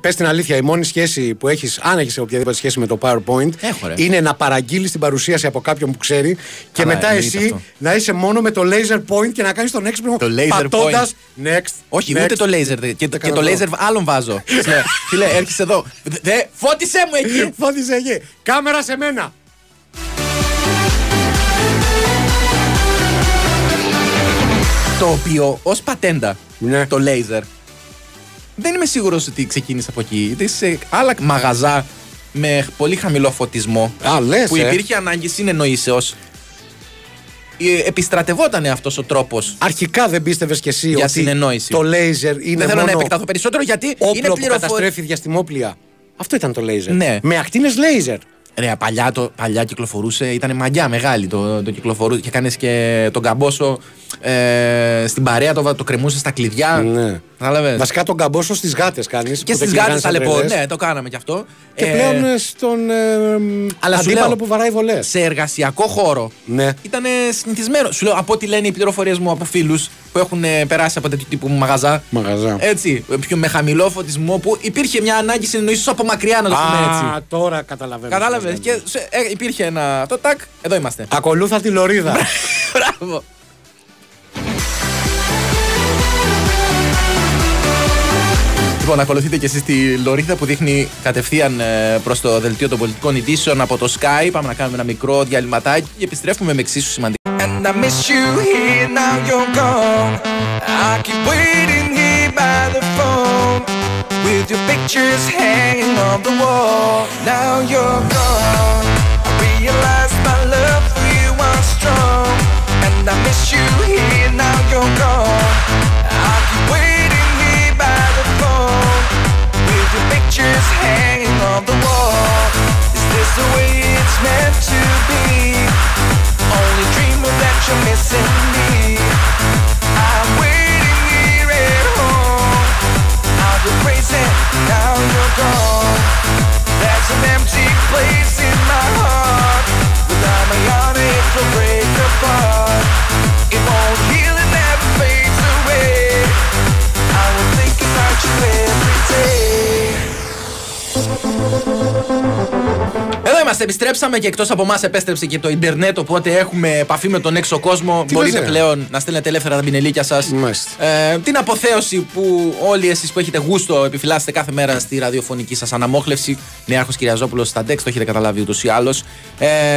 Πες την αλήθεια, η μόνη σχέση που έχεις, αν έχεις οποιαδήποτε σχέση με το PowerPoint, είναι να παραγγείλεις την παρουσίαση από κάποιον που ξέρει και μετά εσύ να είσαι μόνο με το laser point και να κάνεις τον έξυπνο πατώντας next. Όχι, ούτε το laser. Και το laser άλλον βάζω. Φίλε, έρχεσαι εδώ. Φώτισε μου εκεί. Κάμερα σε μένα. Το οποίο ως πατέντα, ναι, το λέιζερ, δεν είμαι σίγουρος ότι ξεκίνησε από εκεί. Γιατί σε άλλα μαγαζά με πολύ χαμηλό φωτισμό, που υπήρχε ανάγκη συνεννοήσεως, επιστρατευότανε αυτός ο τρόπος. Αρχικά δεν πίστευες κι εσύ για συνεννόηση. Το λέιζερ είναι. Δεν θέλω να επεκταθώ περισσότερο, γιατί είναι πληροφορία. Καταστρέφει διαστημόπλια. Αυτό ήταν το λέιζερ. Ναι. Με ακτίνες λέιζερ. Ρε, παλιά κυκλοφορούσε, ήταν μαγιά μεγάλη το κυκλοφορούσε. Και κάνεις και τον καμπόσο στην παρέα, το κρεμούσε στα κλειδιά. Ναι. Βασικά τον καμπόσο στις γάτες κάνεις. Και στις γάτες ταλαιπωρεί. Ναι, το κάναμε κι αυτό. Και πλέον στον αντίπαλο που βαράει βολές. Σε εργασιακό χώρο, ναι, ήταν συνηθισμένο. Σου λέω, από ό,τι λένε οι πληροφορίες μου από φίλους που έχουν περάσει από τέτοιου τύπου μαγαζά. Έτσι, με χαμηλό φωτισμό, που υπήρχε μια ανάγκη συνεννοήσεις από μακριά, να το πούμε έτσι. Α, τώρα καταλαβαίνω. Κατάλαβες. Και υπήρχε ένα. Το τάκ, εδώ είμαστε. Ακολούθα τη λωρίδα. Μπράβο. Λοιπόν, ακολουθείτε και εσείς τη λωρίδα που δείχνει κατευθείαν προς το δελτίο των πολιτικών ειδήσεων από το Sky. Πάμε να κάνουμε ένα μικρό διαλυματάκι και επιστρέφουμε με εξίσου σημαντικά. Pictures hanging on the wall. Is this the way it's meant to be? Only dreamer that you're missing me. I'm waiting here at home. I'll go crazy now you're gone. There's an empty place in my heart. Without my heart it will break apart. It won't heal, it never fades away. I will think about you every day. Εδώ είμαστε, επιστρέψαμε και εκτός από εμάς επέστρεψε και το Ιντερνετ. Οπότε έχουμε επαφή με τον έξω κόσμο. Μπορείτε πλέον να στέλνετε ελεύθερα τα πινελίκια σας. Την αποθέωση που όλοι εσείς που έχετε γούστο επιφυλάσσετε κάθε μέρα στη ραδιοφωνική σας αναμόχλευση. Νεάρχος Κυριαζόπουλος στα Dex, το έχετε καταλάβει ούτως ή άλλως.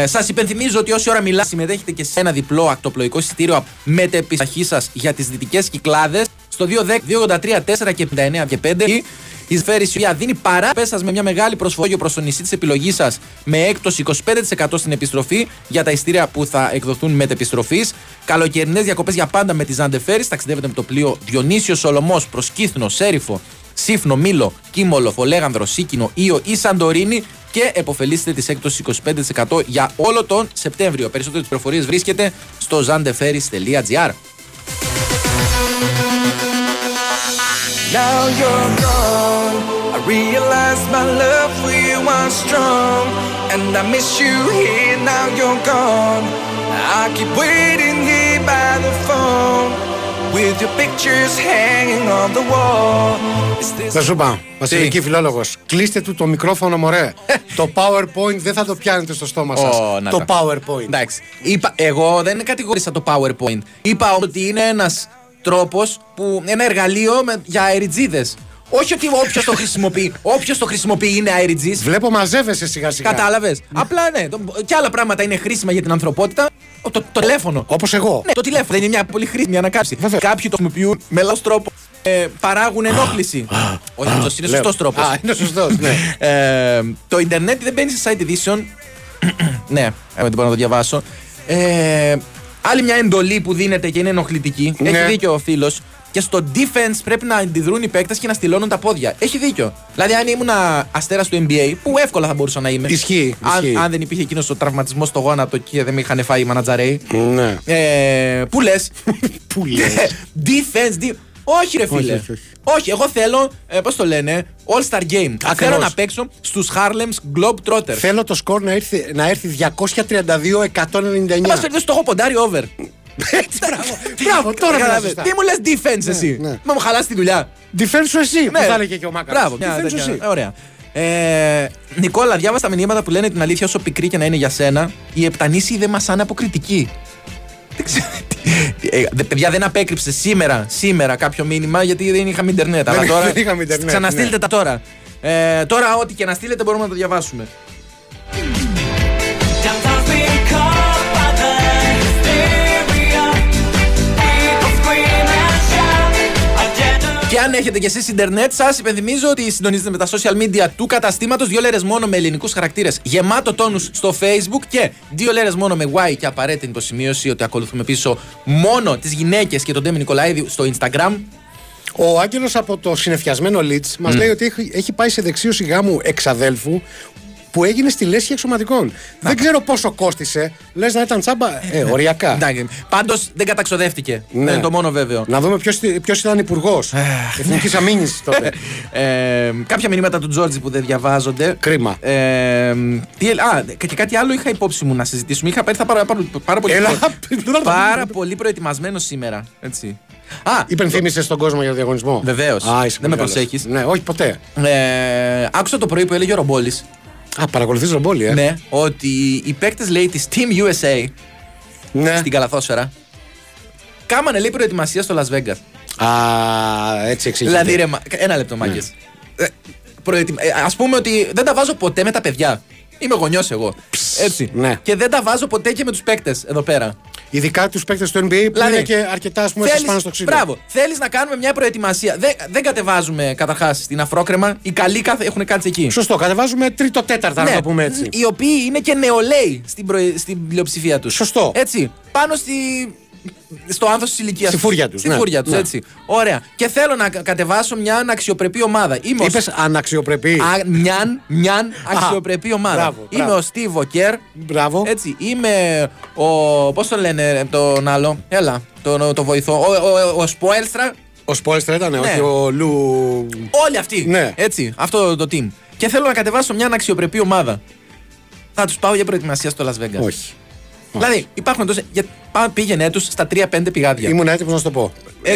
Σας υπενθυμίζω ότι όση ώρα μιλάτε, συμμετέχετε και σε ένα διπλό ακτοπλοϊκό εισιτήριο με την επισταχή σας για τις Δυτικές Κυκλάδες στο 210-283-4 και 59 και 5. Η Σφαίρη Σουηδία δίνει παράπες σας με μια μεγάλη προσφορά προς το νησί της επιλογής σας με έκπτωση 25% στην επιστροφή για τα ειστήρια που θα εκδοθούν μετεπιστροφής. Καλοκαιρινές διακοπές για πάντα με τη Ζάντε Φέρις. Ταξιδεύετε με το πλοίο Διονύσιο Σολωμός προς Κύθνο, Σέριφο, Σύφνο, Μήλο, Κίμολο, Φολέγανδρο, Σίκινο, Ήο ή Σαντορίνη και επωφελήστε της έκπτωσης 25% για όλο τον Σεπτέμβριο. Περισσότερες πληροφορίες βρίσκεται στο zandeferis.gr. Now you're gone. I realize my love for you was strong, and I miss you here. Now you're gone. I keep waiting here by the phone, with your pictures hanging on the wall. Θα σου πω, Βασιλική φιλόλογος, κλείστε του το μικρόφωνο, μωρέ. Το PowerPoint δεν θα το πιάνετε στο στόμα σας. Το PowerPoint. Εντάξει. Εγώ δεν κατηγόρησα το PowerPoint. Είπα ότι είναι ένας τρόπος, που ένα εργαλείο για αεριτζίδες. Όχι ότι όποιος το χρησιμοποιεί, όποιος το χρησιμοποιεί είναι αεριτζής. Βλέπω μαζεύεσαι σιγά σιγά. Κατάλαβες. Απλά ναι, και άλλα πράγματα είναι χρήσιμα για την ανθρωπότητα. Το τηλέφωνο. Όπως εγώ. Ναι, το τηλέφωνο δεν είναι μια πολύ χρήσιμη ανακάψη. Κάποιοι το χρησιμοποιούν με λάθος τρόπο. Παράγουν ενόχληση. Όχι, αυτός είναι σωστός τρόπος. Α, είναι σωστός, ναι. Το Ιντερνετ δεν μπαίνει σε site ειδήσεων. Ναι, δεν μπορώ να το διαβάσω. Άλλη μια εντολή που δίνεται και είναι ενοχλητική. Ναι. Έχει δίκιο ο φίλος. Και στο defense πρέπει να αντιδρούν οι παίκτες και να στυλώνουν τα πόδια. Έχει δίκιο. Δηλαδή, αν ήμουν αστέρας του NBA, που εύκολα θα μπορούσα να είμαι. Ισχύει. Αν δεν υπήρχε εκείνος ο τραυματισμός στο γόνατο και δεν με είχαν φάει οι μανατζαρέοι. Ναι. Πού λες. Πού λες. Defense. Όχι, ρε φίλε. Όχι, εγώ θέλω. Πώς το λένε. All-Star Game. Ακριβώς. Θέλω να παίξω στους Harlem Globetrotters. Θέλω το σκορ να έρθει 232-199. Μας φέρνει το έχω ποντάρει over. Έτσι, μπράβο. Τώρα κατάλαβες. Τι μου λες defense εσύ. Μα μου χαλάς τη δουλειά. Defense σου εσύ. Μου θα έλεγε και ο Μάκας. Μπράβο. Defense σου εσύ. Ωραία. Νικόλα, διάβασα τα μηνύματα που λένε την αλήθεια όσο πικρή και να είναι για σένα. Οι επτανήσιοι δεν μασάνε από κριτική. Παιδιά, δεν απέκρυψε σήμερα κάποιο μήνυμα γιατί δεν είχαμε Ιντερνετ. Αλλά τώρα. Ξαναστείλτε τα τώρα. Τώρα, ό,τι και να στείλετε μπορούμε να το διαβάσουμε. Και αν έχετε κι εσείς Ιντερνετ, σας υπενθυμίζω ότι συντονίζετε με τα social media του καταστήματος. 2 λέρες μόνο με ελληνικούς χαρακτήρες, γεμάτο τόνους στο Facebook και 2 λέρες μόνο με Y. Και απαραίτητη υποσημείωση ότι ακολουθούμε πίσω μόνο τις γυναίκες και τον Ντέμι Νικολαίδη στο Instagram. Ο Άγγελος από το συνεφιασμένο Λίτς μας λέει ότι έχει πάει σε δεξίωση γάμου εξαδέλφου που έγινε στη λέσχη εξωματικών. Δεν ξέρω πόσο κόστισε. Λες να ήταν τσάμπα. Οριακά. Πάντως δεν καταξοδεύτηκε. Ναι. Είναι το μόνο βέβαιο. Να δούμε ποιος ήταν υπουργός Εθνικής Αμήνης τότε. Κάποια μηνύματα του Τζόρτζη που δεν διαβάζονται. Κρίμα. Και κάτι άλλο είχα υπόψη μου να συζητήσουμε. Είχα πάρει πάρα πολύ προετοιμασμένο σήμερα. Έτσι. Υπενθύμησε στον κόσμο για το διαγωνισμό. Βεβαίως. Δεν με προσέχεις. Ναι, όχι ποτέ. Άκουσα το πρωί που έλεγε ο Ρομπόλης. Παρακολουθείς Ρομπόλη, Ναι, ότι οι παίκτες, λέει, της Team USA στην Καλαθόσφαιρα κάμανε, λέει, προετοιμασία στο Las Vegas. Έτσι εξήγησε. Δηλαδή, ένα λεπτό, μάγκες. Ας πούμε ότι δεν τα βάζω ποτέ με τα παιδιά. Είμαι γονιός εγώ. Έτσι. Ναι. Και δεν τα βάζω ποτέ και με τους παίκτες εδώ πέρα. Ειδικά τους παίκτες του NBA που δηλαδή, είναι και αρκετά, ας πούμε, πάνω στο ξύλο. Μπράβο. Θέλεις να κάνουμε μια προετοιμασία. Δεν κατεβάζουμε καταρχάς την αφρόκρεμα. Οι καλοί έχουν κάτσει εκεί. Σωστό. Κατεβάζουμε τρίτο-τέταρτα, να το πούμε έτσι. Οι οποίοι είναι και νεολαίοι στην πλειοψηφία τους. Σωστό. Έτσι. Πάνω στο άνθος της ηλικίας. Στη φούρια τους. Στη φούρια τους, έτσι. Ωραία. Και θέλω να κατεβάσω μια αναξιοπρεπή ομάδα. Είπες αναξιοπρεπή. Μιαν αξιοπρεπή ομάδα. Μπράβο, είμαι ο Στίβ Βοκέρ. Μπράβο. Έτσι. Είμαι ο. Πώς τον λένε τον άλλο. Έλα. Το βοηθώ. Ο Σπόελστρα. Ο Σπόελστρα ήταν, όχι ο Λου. Όλοι αυτοί. Ναι. Έτσι. Αυτό το team. Και θέλω να κατεβάσω μια αναξιοπρεπή ομάδα. Θα τους πάω για προετοιμασία στο Las Vegas. Όχι. Δηλαδή, υπάρχουν τόσες. Πήγαινε τους στα 3-5 πηγάδια. Ήμουν έτοιμος να σου το πω.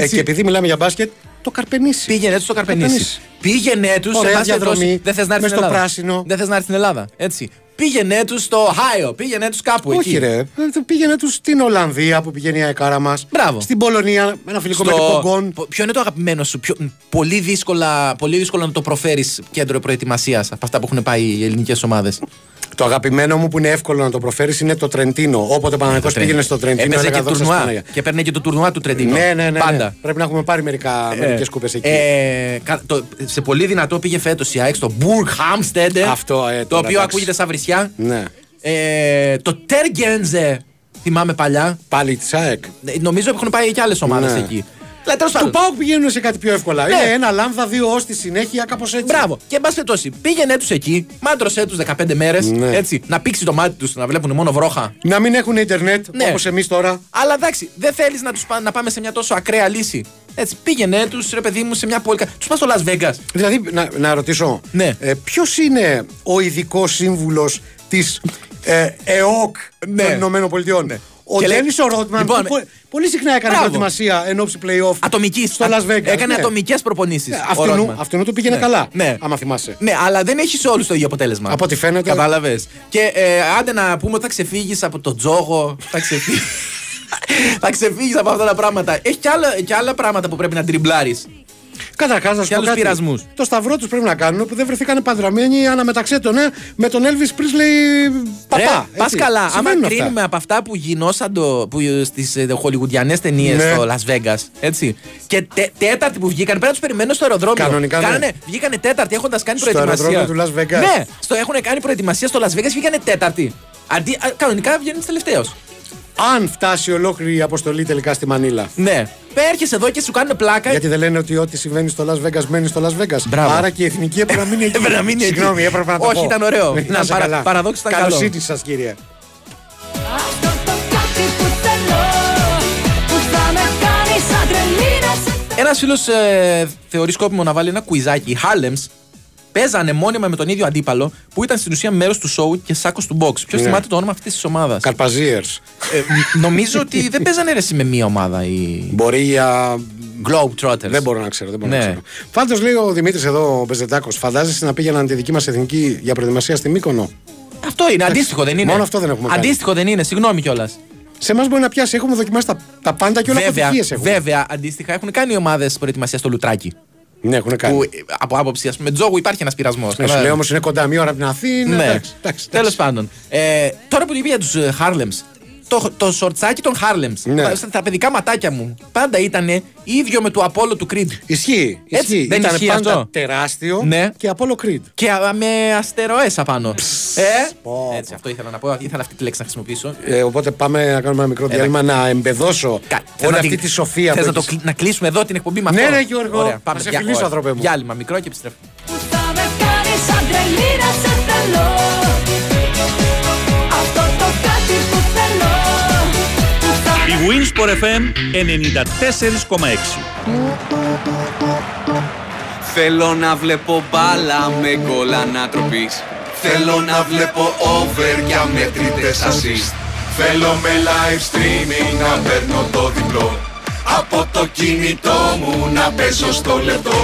Και επειδή μιλάμε για μπάσκετ, το Καρπενήσι. Πήγαινε τους στο Καρπενήσι. Πήγαινε τους σε διαδρομή. Δεν θες να έρθεις στην Ελλάδα. Δεν θες να έρθεις στην Ελλάδα. Έτσι. Πήγαινε τους στο Ohio. Πήγαινε τους κάπου εκεί. Όχι, ρε. Πήγαινε τους στην Ολλανδία που πηγαίνει η αεκάρα μας. Μπράβο. Στην Πολωνία, ένα φιλικό με τον Κογκόν. Ποιο είναι το αγαπημένο σου. Πολύ δύσκολο να το προφέρεις κέντρο προετοιμασίας από αυτά που έχουν πάει οι ελληνικές ομάδες. Το αγαπημένο μου που είναι εύκολο να το προφέρεις είναι το Τρεντίνο. Όποτε ο Παναθηναϊκός πήγαινε στο Τρεντίνο, έλεγα δόξα στον Παναγιά. Και παίρνει και το τουρνουά του Τρεντίνο. Ναι. Πάντα. Πρέπει να έχουμε πάρει μερικές κούπες εκεί. Σε πολύ δυνατό πήγε φέτος η ΑΕΚ στο Μπουργκ-Χάμστεντε. Αυτό, το οποίο ακούγεται σαν βρισιά. Ναι. Το Τέργεντζε, θυμάμαι παλιά. Πάλι τη ΑΕΚ. Νομίζω έχουν πάει και άλλες ομάδες εκεί. Του ΠΑΟΚ πηγαίνουν σε κάτι πιο εύκολα. Ναι. Είναι ένα λάμδα, 2 ως τη συνέχεια, κάπως έτσι. Μπράβο. Και εν πάση περιπτώσει, πήγαινε τους εκεί, μάντρωσέ τους 15 μέρες. Ναι. Έτσι, να πήξει το μάτι τους, να βλέπουν μόνο βρόχα. Να μην έχουν Ιντερνετ όπως εμείς τώρα. Αλλά εντάξει, δεν θέλεις να πάμε σε μια τόσο ακραία λύση. Έτσι, πήγαινε τους, ρε παιδί μου, σε μια πόλη. Τους πας στο Las Vegas. Δηλαδή, να ρωτήσω, ποιος είναι ο ειδικός σύμβουλος της ΕΟΚ των ΗΠΑ. Ο Ντένις ο Ρότμαν πολύ συχνά έκανε προετοιμασία εν ώψη play-off στο Las Vegas. Έκανε ατομικές προπονήσεις. Αυτού του πήγαινε καλά. Άμα θυμάσαι. Ναι, αλλά δεν έχει όλους το ίδιο αποτέλεσμα. Από ό,τι φαίνεται. Κατάλαβες. Και άντε να πούμε ότι θα ξεφύγεις από τον τζόγο. Θα ξεφύγεις από αυτά τα πράγματα. Έχει και άλλα πράγματα που πρέπει να τριμπλάρεις. Καταρχάς, να σου πω κάτι. Το σταυρό τους πρέπει να κάνουν που δεν βρεθήκαν παντρεμένοι αναμεταξύ των με τον Elvis Presley παπά. Πας καλά. Άμα κρίνουμε από αυτά που γινόσαν στις χολιγουντιανές ταινίες στο Las Vegas. Έτσι. Και τέταρτη που βγήκαν, πρέπει να τους περιμένουν στο αεροδρόμιο. Κανονικά. Βγήκανε τέταρτη έχοντας κάνει προετοιμασία. Στο αεροδρόμιο του Las Vegas. Ναι, έχουν κάνει προετοιμασία στο Las Vegas, βγήκανε τέταρτη. Κανονικά βγαίνεις τελευταίος. Αν φτάσει ολόκληρη η αποστολή τελικά στη Μανίλα. Ναι. Έρχεσαι εδώ και σου κάνουν πλάκα. Γιατί δεν λένε ότι ό,τι συμβαίνει στο Las Vegas μένει στο Las Vegas. Μπράβο. Άρα και η εθνική έπρεπε να μείνει εκεί. Συγγνώμη, έπρεπε να το πω. Όχι, ήταν ωραίο. Παραδόξως ήταν καλό. Καλώς ήρθατε σας, κύριε. Ένας φίλος θεωρεί σκόπιμο να βάλει ένα κουιζάκι. Οι Harlems παίζανε μόνιμα με τον ίδιο αντίπαλο που ήταν στην ουσία μέρος του σόου και σάκος του box. Ποιος θυμάται το όνομα αυτής της ομάδας? Καρπαζίερς. Νομίζω ότι δεν παίζανε αίρεση με μία ομάδα. Μπορεί για. Globetrotters. Δεν μπορώ να ξέρω. Πάντως λέει ο Δημήτρης εδώ, ο Μπεζεντάκος, φαντάζεσαι να πήγαιναν τη δική μας εθνική για προετοιμασία στη Μύκονο? Αυτό είναι. Αντίστοιχο δεν είναι? Μόνο αυτό δεν έχουμε κάνει. Αντίστοιχο δεν είναι. Συγγνώμη κιόλας. Σε εμάς μπορεί να πιάσει. Έχουμε δοκιμάσει τα πάντα και όλα αποτυχίες έχουμε. Βέβαια, αντίστοιχα έχουν κάνει ομάδες προετοιμασία στο Λουτράκι. Ναι, έχουν κάνει. Που, από άποψη, ας πούμε, τζόγου υπάρχει ένας πειρασμός. Σου λέω όμως είναι κοντά μία ώρα από την Αθήνα. Ναι. Τέλος πάντων. Τώρα που είπε για τους Harlems, το σορτσάκι των Χάρλεμς. Ναι. Τα παιδικά ματάκια μου πάντα ήτανε ίδιο με του Απόλλου του Creed. Ισχύει. Έτσι, δεν ήταν πάντα αυτό. Τεράστιο ναι. Και Απόλλου Creed. Και με αστεροές απάνω. Έτσι, αυτό ήθελα να πω. Ήθελα αυτή τη λέξη να χρησιμοποιήσω. Οπότε πάμε να κάνουμε ένα μικρό διάλειμμα να εμπεδώσω όλη αυτή τη σοφία. Θες να κλείσουμε εδώ την εκπομπή με αυτό. Ναι, Γιώργο. Πάμε σε φιλήσω, άνθρωπε μου. Διάλειμμα μικρό και επιστρέφουμε. Η Winsport FM 94,6. Θέλω να βλέπω μπάλα με γκολ ανατροπής. Θέλω να βλέπω over για μετρητές assist. Θέλω με live streaming να παίρνω το διπλό. Από το κινητό μου να πέσω στο λεπτό.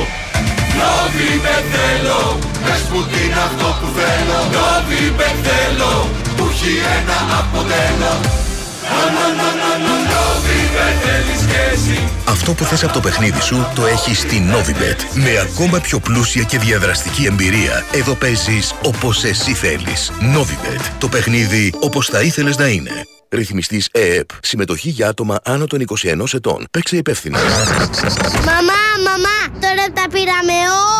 Νόβι με θέλω, πες που τι είναι αυτό που θέλω. Νόβι με θέλω, που έχει ένα αποτέλο. Αυτό που θες από το παιχνίδι σου το έχεις στη Novibet. Με ακόμα πιο πλούσια και διαδραστική εμπειρία. Εδώ παίζεις όπως εσύ θέλεις. Novibet. Το παιχνίδι όπως θα ήθελες να είναι. Ρυθμιστής ΕΕΠ. Συμμετοχή για άτομα άνω των 21 ετών. Παίξε υπεύθυνα. Μαμά, τώρα τα πήραμε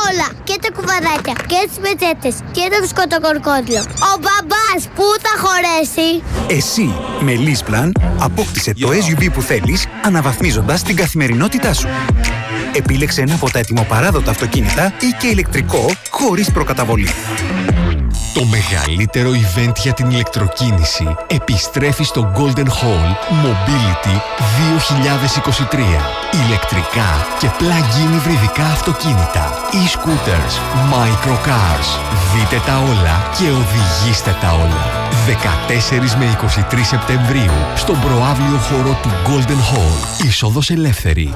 όλα. Και τα κουβαδάκια, και τις πετσέτες, και το μπισκοτοκορκόδιλο. Ο μπαμπάς πού θα χωρέσει? Εσύ με Λίσπλαν απόκτησε το SUV που θέλεις, αναβαθμίζοντας την καθημερινότητά σου. Επίλεξε ένα από τα ετοιμοπαράδοτα αυτοκίνητα ή και ηλεκτρικό, χωρίς προκαταβολή. Το μεγαλύτερο event για την ηλεκτροκίνηση επιστρέφει στο Golden Hall Mobility 2023. Ηλεκτρικά και plug-in υβριδικά αυτοκίνητα, e-scooters, microcars. Δείτε τα όλα και οδηγήστε τα όλα. 14 με 23 Σεπτεμβρίου στον προαύλιο χώρο του Golden Hall. Είσοδος ελεύθερη.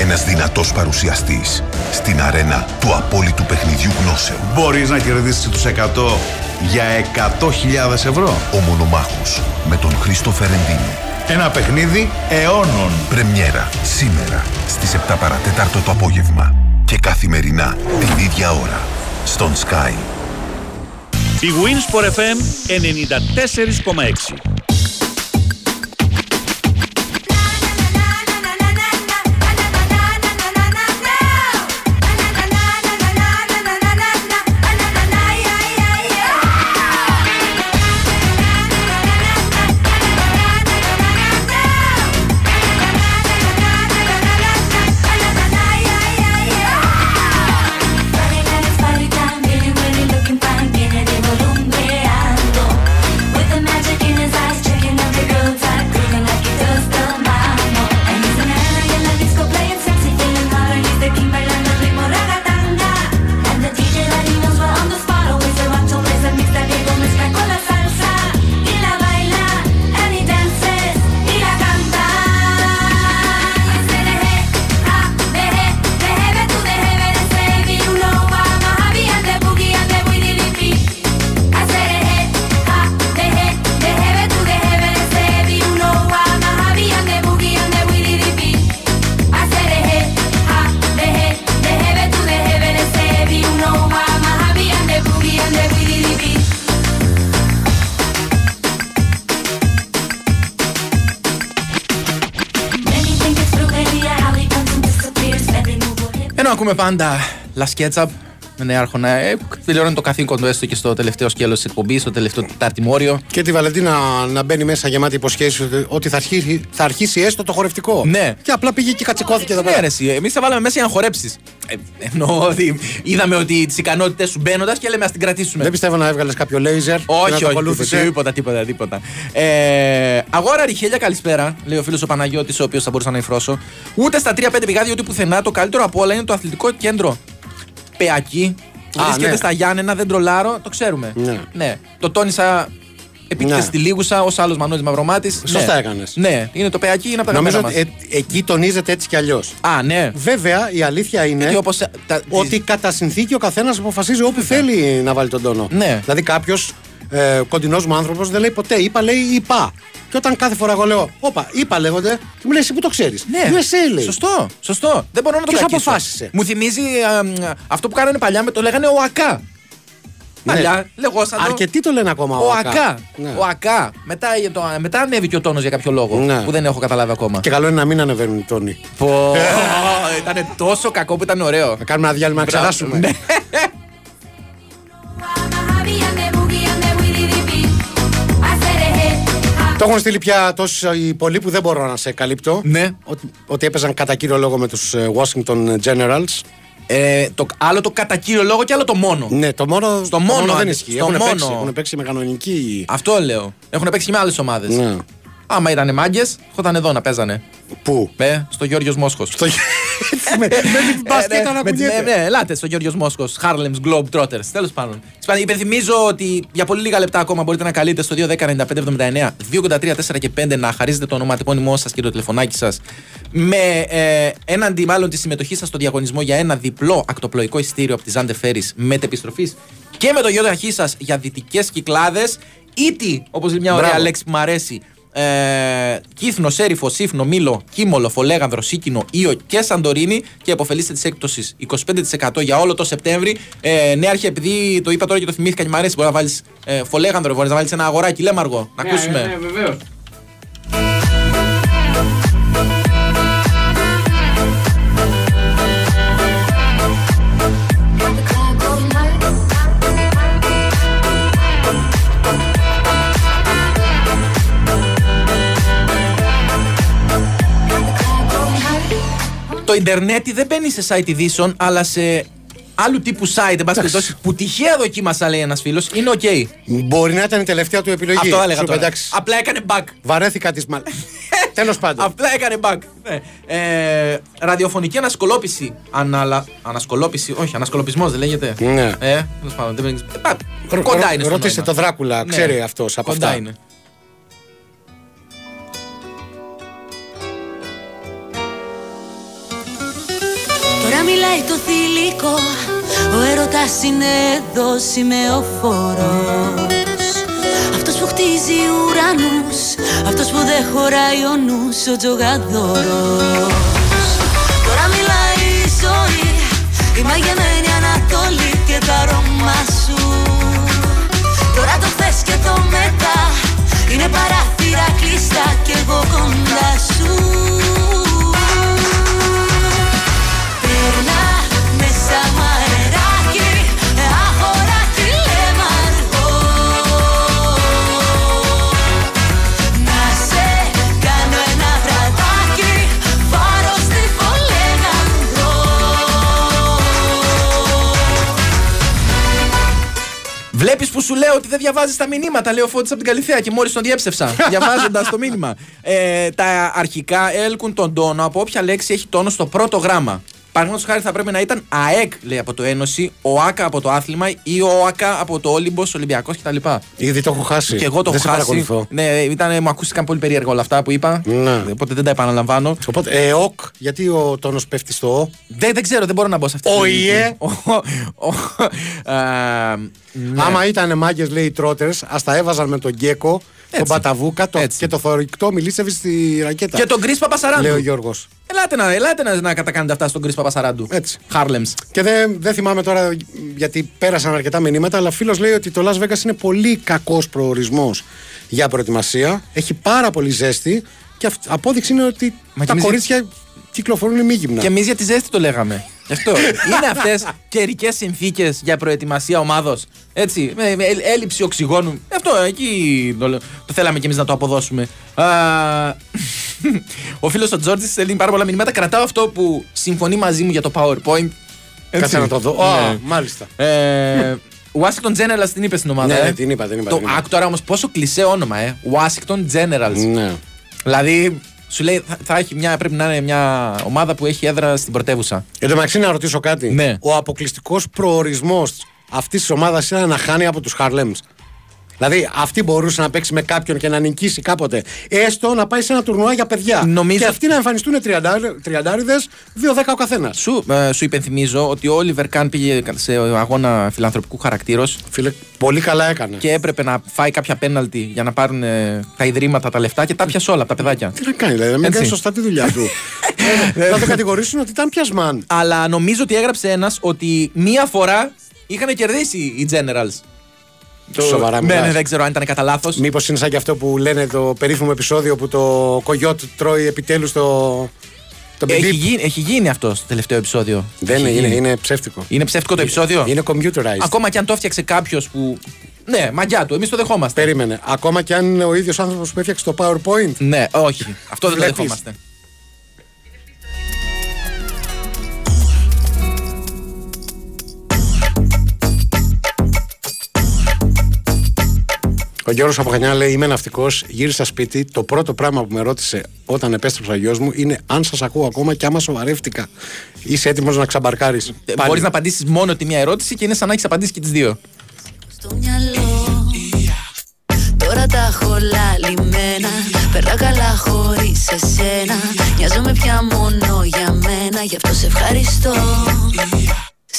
Ένας δυνατός παρουσιαστής στην αρένα του απόλυτου παιχνιδιού γνώσεων. Μπορείς να κερδίσεις τους 100 για 100.000 ευρώ. Ο μονομάχος με τον Χρήστο Φερεντίνο. Ένα παιχνίδι αιώνων. Πρεμιέρα σήμερα στις 7 παρατέταρτο το απόγευμα. Και καθημερινά την ίδια ώρα στον Sky. Η Winsport FM 94,6. Ακούμε πάντα La Sketchup με νεάρχονα ΕΕΠ. Τελειώνει το καθήκον του έστω και στο τελευταίο σκέλος της εκπομπής, στο τελευταίο τετάρτημόριο. Και τη Βαλεντίνα να μπαίνει μέσα γεμάτη υποσχέσεις ότι θα αρχίσει έστω το χορευτικό. Ναι. Και απλά πήγε και κατσικώθηκε εδώ πέρα. Εμείς τα βάλαμε μέσα για να χορέψεις. Εννοώ ότι είδαμε ότι τις ικανότητες σου μπαίνοντας και λέμε ας την κρατήσουμε. Δεν πιστεύω να έβγαλες κάποιο λέιζερ. Όχι, τίποτα. Αγόρα Ριχέλια, καλησπέρα, λέει ο φίλος ο Παναγιώτης, ο οποίος θα μπορούσα να υφρώσω. Ούτε στα 3-5 πηγάδια, ούτε πουθενά. Το καλύτερο από όλα είναι το αθλητικό κέντρο. Πεακή. Βρίσκεται στα Γιάννενα, δεν τρολάρω, το ξέρουμε. Ναι. Το τόνισα. Επίτηδες στη Λίγουσα, ως άλλος Μανώλης Μαυρομάτης. Σωστά έκανες. Ναι, είναι το Πεακή, είναι από τα γραμμένα μας. Νομίζω ότι εκεί τονίζεται έτσι κι αλλιώς. Α, ναι. Βέβαια, η αλήθεια είναι ότι κατά συνθήκη ο καθένας αποφασίζει όπου θέλει να βάλει τον τόνο. Ναι. Δηλαδή κάποιος κοντινός μου άνθρωπος δεν λέει ποτέ είπα, λέει είπα. Και όταν κάθε φορά εγώ λέω, όπα, είπα λέγονται, και μου λέει εσύ που το ξέρεις. Ναι, λέει. Σωστό. Δεν μπορώ να το κακίσω. Μου θυμίζει αυτό που κάνανε παλιά με το λέγανε ΟΑΚΑ. παλιά λεγόταν. Αρκετοί το λένε ακόμα. Ο ΑΚΑ. Ναι. Ο ΑΚΑ. Μετά ανέβηκε ο τόνος για κάποιο λόγο. Ναι. Που δεν έχω καταλάβει ακόμα. Και καλό είναι να μην ανεβαίνουν οι τόνοι. Πω. Ήταν τόσο κακό που ήταν ωραίο. Να κάνουμε ένα διάλειμμα να ξαδάσουμε. Ναι. Το έχουν στείλει πια τόσοι πολλοί που δεν μπορώ να σε καλύπτω. Ναι. Ότι έπαιζαν κατά κύριο λόγο με τους Washington Generals. Το άλλο το κατά κύριο λόγο και άλλο το μόνο. Ναι, το μόνο, στο μόνο, μόνο δεν ισχύει. Έχουν παίξει με κανονική. Αυτό λέω. Έχουν παίξει και με άλλες ομάδες. Ναι. Άμα ήταν μάγκες, χόταν εδώ να παίζανε. Πού? Στο Γεώργιος Μόσχος. Ναι, ελάτε στο Γεώργιος Μόσχος, Harlem's Globetrotters. Τέλος πάντων. Υπενθυμίζω ότι για πολύ λίγα λεπτά ακόμα μπορείτε να καλείτε στο 210-95-79, 283-4 και 5 να χαρίζετε το ονοματεπώνυμό σας και το τηλεφωνάκι σας. Με έναντι μάλλον τη συμμετοχή σας στο διαγωνισμό για ένα διπλό ακτοπλοϊκό ειστήριο από τη Zander Ferries μετεπιστροφής και με το γεωταχή σας για δυτικές Κυκλάδες. Ήτι, όπως μια ωραία λέξη που μου αρέσει. Κύθνο, Σέριφο, Σύφνο, Μήλο, Κίμολο, Φολέγανδρο, Σίκινο, Ήο και Σαντορίνη και αποφελείστε τη έκπτωση 25% για όλο το Σεπτέμβρη. Νέαρχε, επειδή το είπα τώρα και το θυμήθηκα και μου αρέσει, μπορεί να βάλει Φολέγανδρο, μπορεί να βάλει ένα αγοράκι, Λέμαργο. Να ακούσουμε. Ναι, βεβαίως. Το Ιντερνέτι δεν μπαίνει σε site ειδήσεων, αλλά σε άλλου τύπου site, εν πάση περιπτώσει, που τυχαία δοκίμασα, λέει ένας φίλος, είναι οκ. Okay. Μπορεί να ήταν η τελευταία του επιλογή. Αυτό έλεγα τώρα. Απλά έκανε back. Βαρέθηκα τη μάλλον. Τέλος πάντων. Απλά έκανε back. Ναι. Ραδιοφωνική ανασκολόπηση. Ανασκολόπηση, όχι, ανασκολοπισμός δεν λέγεται. Ναι. Τέλος πάντων. Κοντά είναι. Ρωτήστε το Δράκουλα, ξέρει ναι. Αυτός από αυτά. Είναι. Μιλάει το θηλυκό, ο έρωτας είναι εδώ σημεοφόρος. Αυτός που χτίζει ουρανούς, αυτός που δεν χωράει ο νους, ο τζογαδόρος. Τώρα μιλάει η ζωή, η μαγεμένη Ανατολή και τα αρώμα σου. Τώρα το θες και το μετά, είναι παράθυρα κλειστά και εγώ κοντά σου. Βλέπεις που σου λέω ότι δεν διαβάζεις τα μηνύματα, λέει ο Φώτης από την Καλυθέα και μόλις τον διέψευσα, διαβάζοντας το μήνυμα. Τα αρχικά έλκουν τον τόνο από όποια λέξη έχει τόνο στο πρώτο γράμμα. Παραδείγματος χάρη θα πρέπει να ήταν ΑΕΚ, λέει, από το Ένωση, ο ΆΚΑ από το Άθλημα ή ο ΆΚΑ από το Όλυμπος, Ολυμπιακός κτλ. Ήδη το έχω χάσει. Και εγώ το έχω χάσει. Ναι, μου ακούστηκαν πολύ περίεργα όλα αυτά που είπα. Ναι. Οπότε δεν τα επαναλαμβάνω. Οπότε, ΕΟΚ, γιατί ο τόνος πέφτει στο Ο. Δεν ξέρω, δεν μπορώ να μπω σε αυτή. ΟΙΕ. Άμα ήταν μάγκες, λέει οι Τρότερες, ας τα έβαζαν με τον Γκέκο, τον Παταβούκα και το θωρηκτό μιλήσευε στη ρακέτα. Και τον Γκρις Παπασαράντου. Λέει ο Γιώργος. Ελάτε να κατακάνετε αυτά στον Γκρις Παπασαράντου. Έτσι. Χάρλεμς. Και δεν θυμάμαι τώρα γιατί πέρασαν αρκετά μηνύματα, αλλά φίλος λέει ότι το Las Vegas είναι πολύ κακός προορισμός για προετοιμασία. Έχει πάρα πολύ ζέστη και απόδειξη είναι ότι τα κορίτσια κυκλοφορούν ημίγυμνα. Και εμείς για τη ζέστη το λέγαμε. Γι' αυτό είναι αυτές καιρικές συνθήκες για προετοιμασία ομάδος. Έτσι, με έλλειψη οξυγόνου. Αυτό εκεί το θέλαμε κι εμείς να το αποδώσουμε. Ο φίλος ο Τζόρτζης στέλνει πάρα πολλά μηνύματα. Κρατάω αυτό που συμφωνεί μαζί μου για το PowerPoint. Κάτσε να το δω. Μάλιστα. Washington Generals την είπε στην ομάδα. Ναι, την είπα. Τώρα όμως πόσο κλισέ όνομα, Washington Generals. Ναι. Δηλαδή. Σου λέει, πρέπει να είναι μια ομάδα που έχει έδρα στην πρωτεύουσα. Εν τω μεταξύ, να ρωτήσω κάτι. Ναι. Ο αποκλειστικός προορισμός αυτής της ομάδας είναι να χάνει από τους Χάρλεμς. Δηλαδή, αυτή μπορούσε να παίξει με κάποιον και να νικήσει κάποτε. Έστω να πάει σε ένα τουρνουά για παιδιά. Νομίζω... Και αυτοί να εμφανιστούν 30 τριαντάριδες, 2-10 ο καθένας. Σου υπενθυμίζω ότι ο Όλιβερ Καν πήγε σε αγώνα φιλανθρωπικού χαρακτήρος. Φίλε, πολύ καλά έκανε. Και έπρεπε να φάει κάποια πέναλτι για να πάρουν τα ιδρύματα τα λεφτά και τα πιασε όλα από τα παιδάκια. Τι να κάνει, δηλαδή, να μην κάνει σωστά τη δουλειά του. Να το κατηγορήσουν ότι ήταν πιασμάν. Αλλά νομίζω ότι έγραψε ένας ότι μία φορά είχαν κερδίσει οι Generals. Σοβαρά μιλάς. Ναι, δεν ξέρω αν ήταν κατά λάθος. Μήπως είναι σαν και αυτό που λένε το περίφημο επεισόδιο που το κογιότ τρώει επιτέλους το παιδί. Έχει γίνει αυτό στο τελευταίο επεισόδιο. Δεν είναι ψεύτικο. Είναι ψεύτικο το επεισόδιο. Είναι computerized. Ακόμα και αν το έφτιαξε κάποιος που. Ναι, μαγιά του, εμείς το δεχόμαστε. Περίμενε. Ακόμα και αν είναι ο ίδιος άνθρωπος που έφτιαξε το PowerPoint. Ναι, όχι. Αυτό δεν το δεχόμαστε. Ο Γιώργος από Χανιά λέει: είμαι ναυτικός, γύρισα σπίτι. Το πρώτο πράγμα που με ρώτησε όταν επέστρεψα ο γιος μου είναι αν σας ακούω ακόμα και άμα σοβαρεύτηκα. Είσαι έτοιμος να ξαμπαρκάρεις? Μπορείς να απαντήσεις μόνο τη μία ερώτηση και είναι σαν να έχεις απαντήσει και τις δύο. Στο μυαλό, τώρα τα έχω λαλημένα. Περνά καλά χωρίς εσένα. Νοιάζομαι πια μόνο για μένα. Γι' αυτό σε ευχαριστώ.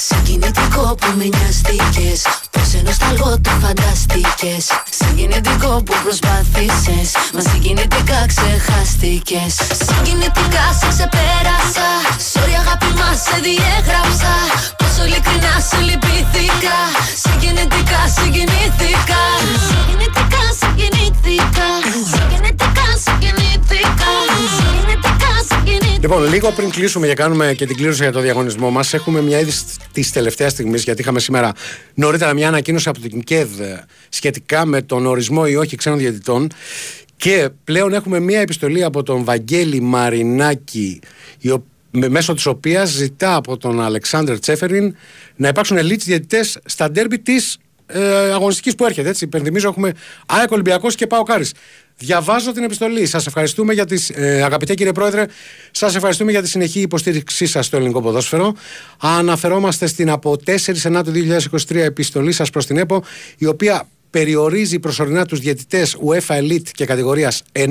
Συγκινητικό που με νοιάστηκες, πως ενοσταλγώ το φανταστήκες. Συγκινητικό που προσπάθησες, μα συγκινητικά ξεχάστηκες. Συγκινητικά σε ξεπέρασα, sorry αγάπη μας σε διέγραψα. Πόσο ειλικρινά σε λυπήθηκα, συγκινητικά συγκινήθηκα. Συγκινητικά συγκινήθηκα, συγκινητικά συγκινήθηκα. Λοιπόν, λίγο πριν κλείσουμε και κάνουμε και την κλήρωση για το διαγωνισμό μας, έχουμε μια είδηση της τελευταίας στιγμής, γιατί είχαμε σήμερα νωρίτερα μια ανακοίνωση από την ΚΕΔ σχετικά με τον ορισμό ή όχι ξένων διαιτητών και πλέον έχουμε μια επιστολή από τον Βαγγέλη Μαρινάκη, μέσω της οποίας ζητά από τον Αλεξάνδρ Τσέφεριν να υπάρξουν ελίτς διαιτητές στα ντέρμπι της αγωνιστικής που έρχεται. Έτσι, υπενθυμίζω, έχουμε ΑΕΚ Ολυμπιακός και ΠΑΟΚ Άρης. Διαβάζω την επιστολή. Σας ευχαριστούμε για τις, αγαπητέ κύριε Πρόεδρε, σας ευχαριστούμε για τη συνεχή υποστήριξή σας στο ελληνικό ποδόσφαιρο. Αναφερόμαστε στην από 4 του 2023 επιστολή σας προς την ΕΠΟ, η οποία περιορίζει προσωρινά τους διαιτητές UEFA Elite και κατηγορίας 1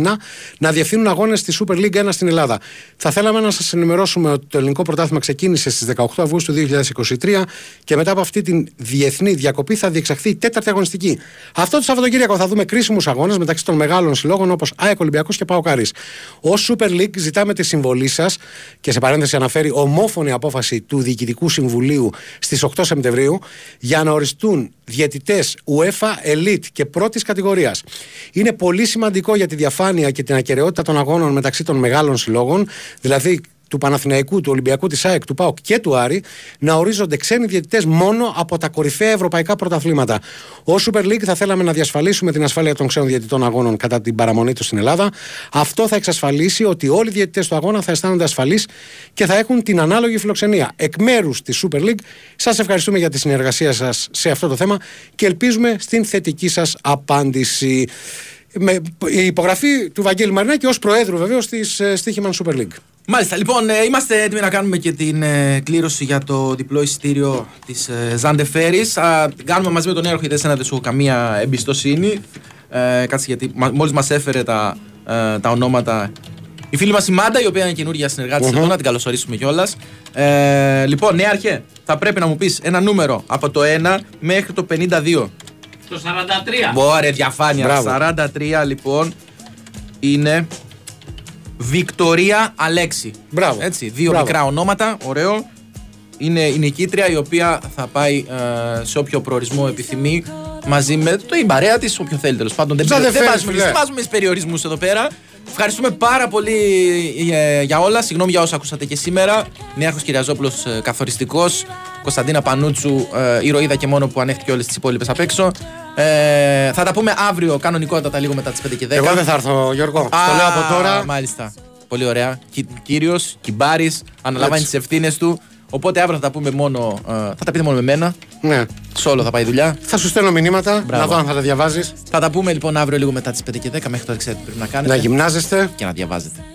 να διευθύνουν αγώνες στη Super League 1 στην Ελλάδα. Θα θέλαμε να σας ενημερώσουμε ότι το ελληνικό πρωτάθλημα ξεκίνησε στις 18 Αυγούστου 2023 και μετά από αυτή τη διεθνή διακοπή θα διεξαχθεί η 4η αγωνιστική. Αυτό το Σαββατοκύριακο θα δούμε κρίσιμους αγώνες μεταξύ των μεγάλων συλλόγων όπως ΑΕΚ Ολυμπιακός και ΠΑΟΚ Άρης. Ως Super League ζητάμε τη συμβολή σας και σε παρένθεση αναφέρει ομόφωνη απόφαση του Διοικητικού Συμβουλίου στις 8 Σεπτεμβρίου για να οριστούν διαιτητές UEFA Elite και πρώτης κατηγορίας. Είναι πολύ σημαντικό για τη διαφάνεια και την ακεραιότητα των αγώνων μεταξύ των μεγάλων συλλόγων, δηλαδή του Παναθηναϊκού, του Ολυμπιακού, της ΑΕΚ, του ΠΑΟΚ και του Άρη, να ορίζονται ξένοι διαιτητές μόνο από τα κορυφαία ευρωπαϊκά πρωταθλήματα. Ως Super League θα θέλαμε να διασφαλίσουμε την ασφάλεια των ξένων διαιτητών αγώνων κατά την παραμονή τους στην Ελλάδα. Αυτό θα εξασφαλίσει ότι όλοι οι διαιτητές του αγώνα θα αισθάνονται ασφαλείς και θα έχουν την ανάλογη φιλοξενία. Εκ μέρους της Super League, σας ευχαριστούμε για τη συνεργασία σας σε αυτό το θέμα και ελπίζουμε στην θετική σας απάντηση. Με υπογραφή του Βαγγέλη Μαρινάκη ως Προέδρου βεβαίως της Στοίχημαν Super League. Μάλιστα, λοιπόν, είμαστε έτοιμοι να κάνουμε και την κλήρωση για το διπλό εισιτήριο της Ζάντε Φέρις. Την κάνουμε μαζί με τον Έροχη, δεν σου έχω καμία εμπιστοσύνη. Κάτσε, γιατί μόλις μας έφερε τα ονόματα η φίλη μας η Μάντα, η οποία είναι καινούργια συνεργάτης εδώ, να την καλωσορίσουμε κιόλας. Λοιπόν, ναι, Άρχε, θα πρέπει να μου πεις ένα νούμερο από το 1 μέχρι το 52. Το 43. Ωραία, διαφάνεια. 43 λοιπόν είναι Βικτωρία Αλέξη. Μπράβο. Έτσι, δύο μικρά ονόματα, ωραίο. Είναι η νικήτρια η οποία θα πάει σε όποιο προορισμό επιθυμεί μαζί με την παρέα της, όποιο θέλει τέλος πάντων. Δεν βάζουμε περιορισμούς εδώ πέρα. Ευχαριστούμε πάρα πολύ για όλα. Συγγνώμη για όσα ακούσατε και σήμερα. Νέαρχος Κυριαζόπουλος καθοριστικός. Κωνσταντίνα Πανούτσου, ηρωίδα και μόνο που ανέχτηκε όλες τις υπόλοιπες απ' έξω. Θα τα πούμε αύριο κανονικότατα, λίγο μετά τις 5 και 10. Εγώ δεν θα έρθω, Γιώργο. Το λέω από τώρα. Μάλιστα. Πολύ ωραία. Κύριος Κυμπάρης αναλαμβάνει τις ευθύνες του. Οπότε αύριο θα τα πούμε μόνο. Θα τα πείτε μόνο με μένα. Ναι. Σόλο θα πάει η δουλειά. Θα σου στέλνω μηνύματα. Μπράβο. Να δω αν θα τα διαβάζεις. Θα τα πούμε λοιπόν αύριο λίγο μετά τις 5 και 10. Μέχρι τότε ξέρετε τι πρέπει να κάνετε. Να γυμνάζεστε και να διαβάζετε.